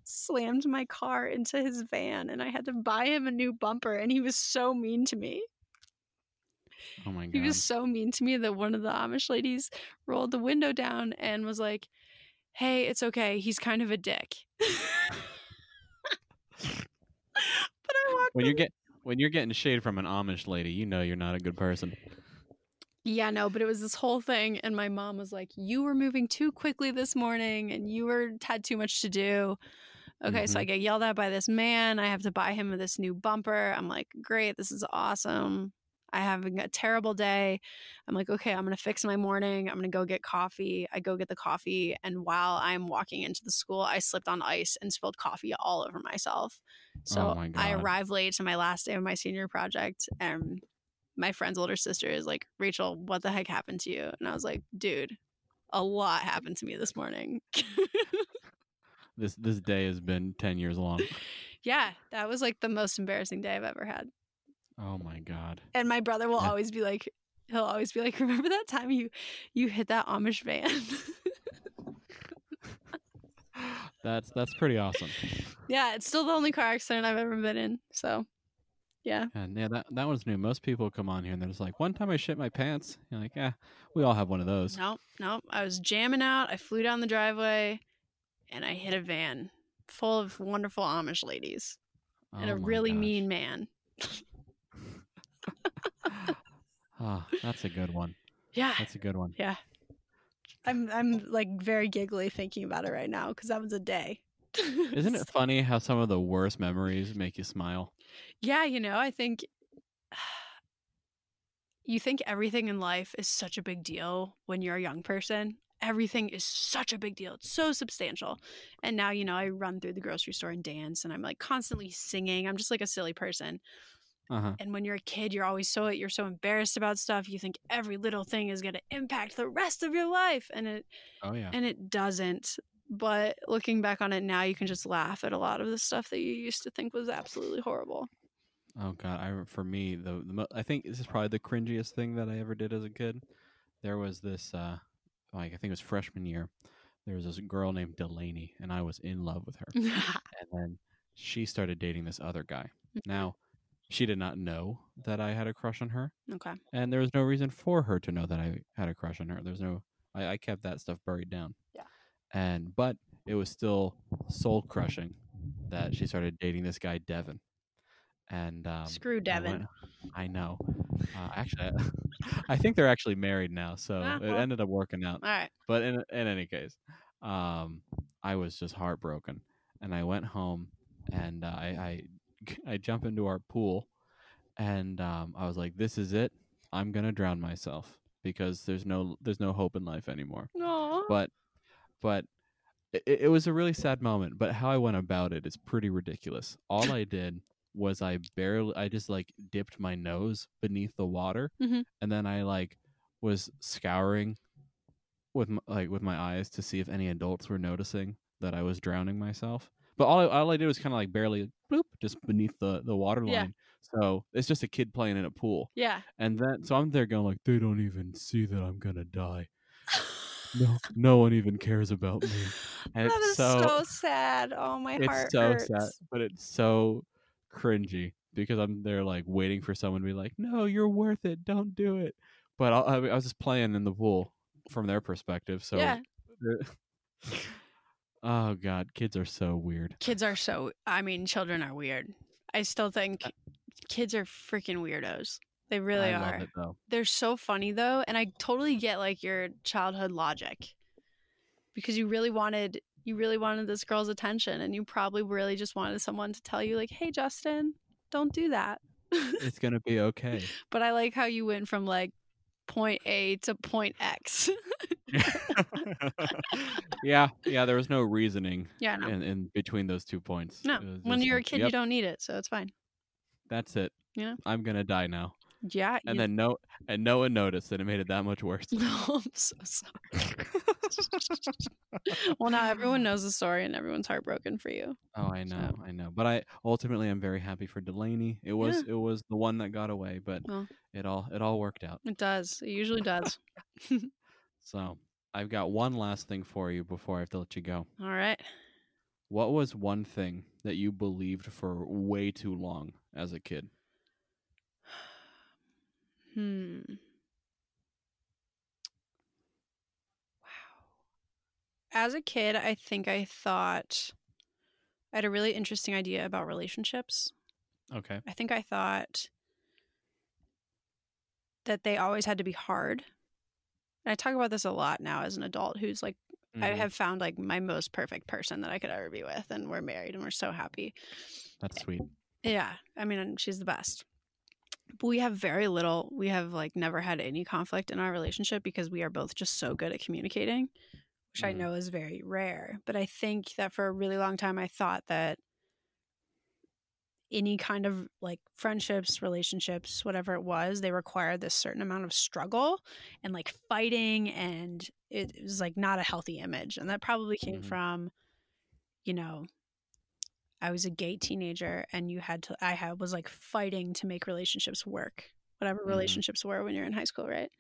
slammed my car into his van and I had to buy him a new bumper. And he was so mean to me. Oh my God. He was so mean to me that one of the Amish ladies rolled the window down and was like, hey, it's okay. He's kind of a dick. But I walked When you get. When you're getting shade from an Amish lady, you know you're not a good person. Yeah, no, but it was this whole thing. And my mom was like, you were moving too quickly this morning and you were had too much to do. Okay, mm-hmm. So I get yelled at by this man. I have to buy him this new bumper. I'm like, great, this is awesome. I'm having a terrible day. I'm like, okay, I'm going to fix my morning. I'm going to go get coffee. I go get the coffee. And while I'm walking into the school, I slipped on ice and spilled coffee all over myself. So oh my God. I arrive late to my last day of my senior project. And my friend's older sister is like, Rachel, what the heck happened to you? And I was like, dude, a lot happened to me this morning. this this day has been ten years long. Yeah, that was like the most embarrassing day I've ever had. Oh my God. And my brother will yeah. always be like, he'll always be like, remember that time you, you hit that Amish van? That's that's pretty awesome. Yeah, it's still the only car accident I've ever been in. So, yeah. And yeah, that, that one's new. Most people come on here and they're just like, one time I shit my pants. You're like, yeah, we all have one of those. Nope, nope. I was jamming out. I flew down the driveway and I hit a van full of wonderful Amish ladies oh and a really gosh. mean man. Oh, that's a good one. Yeah. That's a good one. Yeah. I'm I'm like very giggly thinking about it right now because that was a day. Isn't it funny how some of the worst memories make you smile? Yeah, you know, I think you think everything in life is such a big deal when you're a young person. Everything is such a big deal. It's so substantial. And now, you know, I run through the grocery store and dance and I'm like constantly singing. I'm just like a silly person. Uh-huh. And when you're a kid, you're always so you're so embarrassed about stuff. You think every little thing is going to impact the rest of your life, and it, oh yeah, and it doesn't. But looking back on it now, you can just laugh at a lot of the stuff that you used to think was absolutely horrible. Oh God, I for me the, the I think this is probably the cringiest thing that I ever did as a kid. There was this, uh, like I think it was freshman year. There was this girl named Delaney, and I was in love with her. And then she started dating this other guy. Now. She did not know that I had a crush on her. Okay. And there was no reason for her to know that I had a crush on her. There's no, I, I kept that stuff buried down. Yeah. And, but it was still soul crushing that she started dating this guy, Devin. And, um, screw Devin. I, went, I know. Uh, actually, I, I think they're actually married now. So uh-huh. It ended up working out. All right. But in, in any case, um, I was just heartbroken. And I went home and uh, I, I, I jump into our pool and um, I was like, this is it. I'm going to drown myself because there's no there's no hope in life anymore. Aww. But but it, it was a really sad moment. But how I went about it is pretty ridiculous. All I did was I barely I just like dipped my nose beneath the water. Mm-hmm. And then I like was scouring with my, like with my eyes to see if any adults were noticing that I was drowning myself. But all I, all I did was kind of like barely bloop, just beneath the, the water line. Yeah. So it's just a kid playing in a pool. Yeah. And then, so I'm there going like, they don't even see that I'm going to die. No, no one even cares about me. And that is so, so sad. Oh, my heart It's so hurts. sad, but it's so cringy because I'm there like waiting for someone to be like, no, you're worth it. Don't do it. But I, I was just playing in the pool from their perspective. So yeah. Oh God, kids are so weird. Kids are so, I mean, children are weird. I still think kids are freaking weirdos. They really I are. Love it, though. They're so funny though. And I totally get like your childhood logic because you really wanted, you really wanted this girl's attention and you probably really just wanted someone to tell you like, hey Justin, don't do that. It's going to be okay. But I like how you went from like point A to point X. yeah yeah there was no reasoning yeah no. in, in between those two points. No just, when you're a kid yep. you don't need it, so it's fine. That's it. Yeah, I'm gonna die now. Yeah. And you... then no and no one noticed, and it made it that much worse. No, I'm so sorry. Well, now everyone knows the story and everyone's heartbroken for you. Oh, I know. So. I know. But I ultimately I'm very happy for Delaney. It was yeah. it was the one that got away, but well, it all it all worked out. It does. It usually does. So I've got one last thing for you before I have to let you go. All right. What was one thing that you believed for way too long as a kid? Hmm. Wow. As a kid, I think I thought I had a really interesting idea about relationships. Okay. I think I thought that they always had to be hard. And I talk about this a lot now as an adult who's like, mm-hmm. I have found like my most perfect person that I could ever be with. And we're married and we're so happy. That's sweet. Yeah. I mean, she's the best. But we have very little. We have like never had any conflict in our relationship because we are both just so good at communicating, which mm-hmm. I know is very rare. But I think that for a really long time, I thought that any kind of like friendships, relationships, whatever it was, they required this certain amount of struggle and like fighting, and it, it was like not a healthy image. And that probably came mm-hmm. from, you know, I was a gay teenager and you had to, I had, was like fighting to make relationships work, whatever mm-hmm. relationships were when you're in high school, right?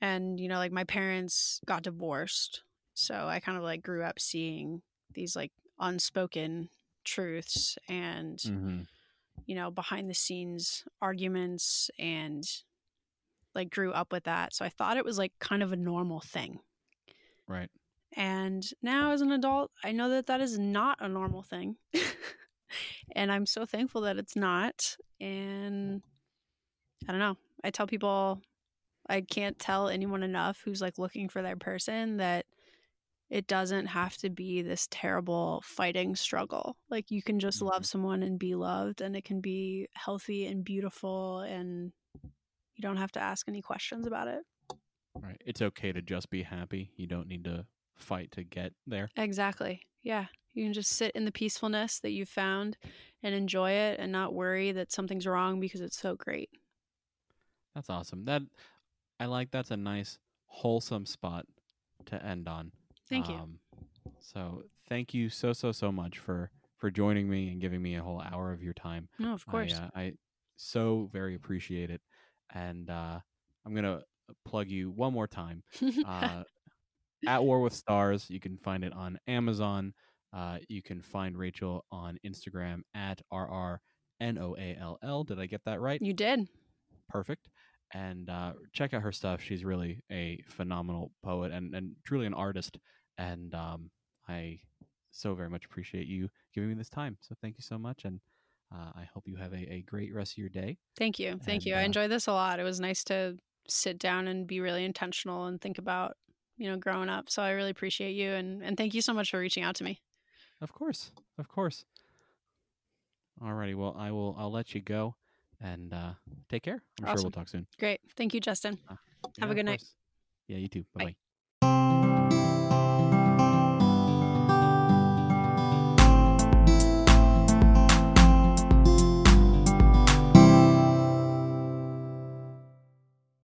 And, you know, like my parents got divorced. So I kind of like grew up seeing these like unspoken truths and, mm-hmm. you know, behind the scenes arguments and like grew up with that. So I thought it was like kind of a normal thing. Right. And now as an adult, I know that that is not a normal thing. And I'm so thankful that it's not. And I don't know. I tell people, I can't tell anyone enough who's like looking for their person that it doesn't have to be this terrible fighting struggle. Like you can just love someone and be loved, and it can be healthy and beautiful, and you don't have to ask any questions about it. Right. It's okay to just be happy. You don't need to fight to get there. Exactly. Yeah. You can just sit in the peacefulness that you've found and enjoy it and not worry that something's wrong because it's so great. That's awesome. That I like. That's a nice, wholesome spot to end on. Thank you. Um, so thank you so, so, so much for, for joining me and giving me a whole hour of your time. No, of course. I, uh, I so very appreciate it. And uh, I'm going to plug you one more time. Uh, At War with Stars. You can find it on Amazon. Uh, you can find Rachel on Instagram at R R N O A L L. Did I get that right? You did. Perfect. And uh, check out her stuff. She's really a phenomenal poet and, and truly an artist. And um, I so very much appreciate you giving me this time. So thank you so much. And uh, I hope you have a, a great rest of your day. Thank you. Thank and, you. Uh, I enjoyed this a lot. It was nice to sit down and be really intentional and think about, you know, growing up. So I really appreciate you. And, and thank you so much for reaching out to me. Of course. Of course. Alrighty. Well, I will, I'll let you go. And uh, take care. I'm awesome. Sure we'll talk soon. Great. Thank you, Justin. Uh, Have yeah, a good night. Yeah, you too. Bye-bye. Bye.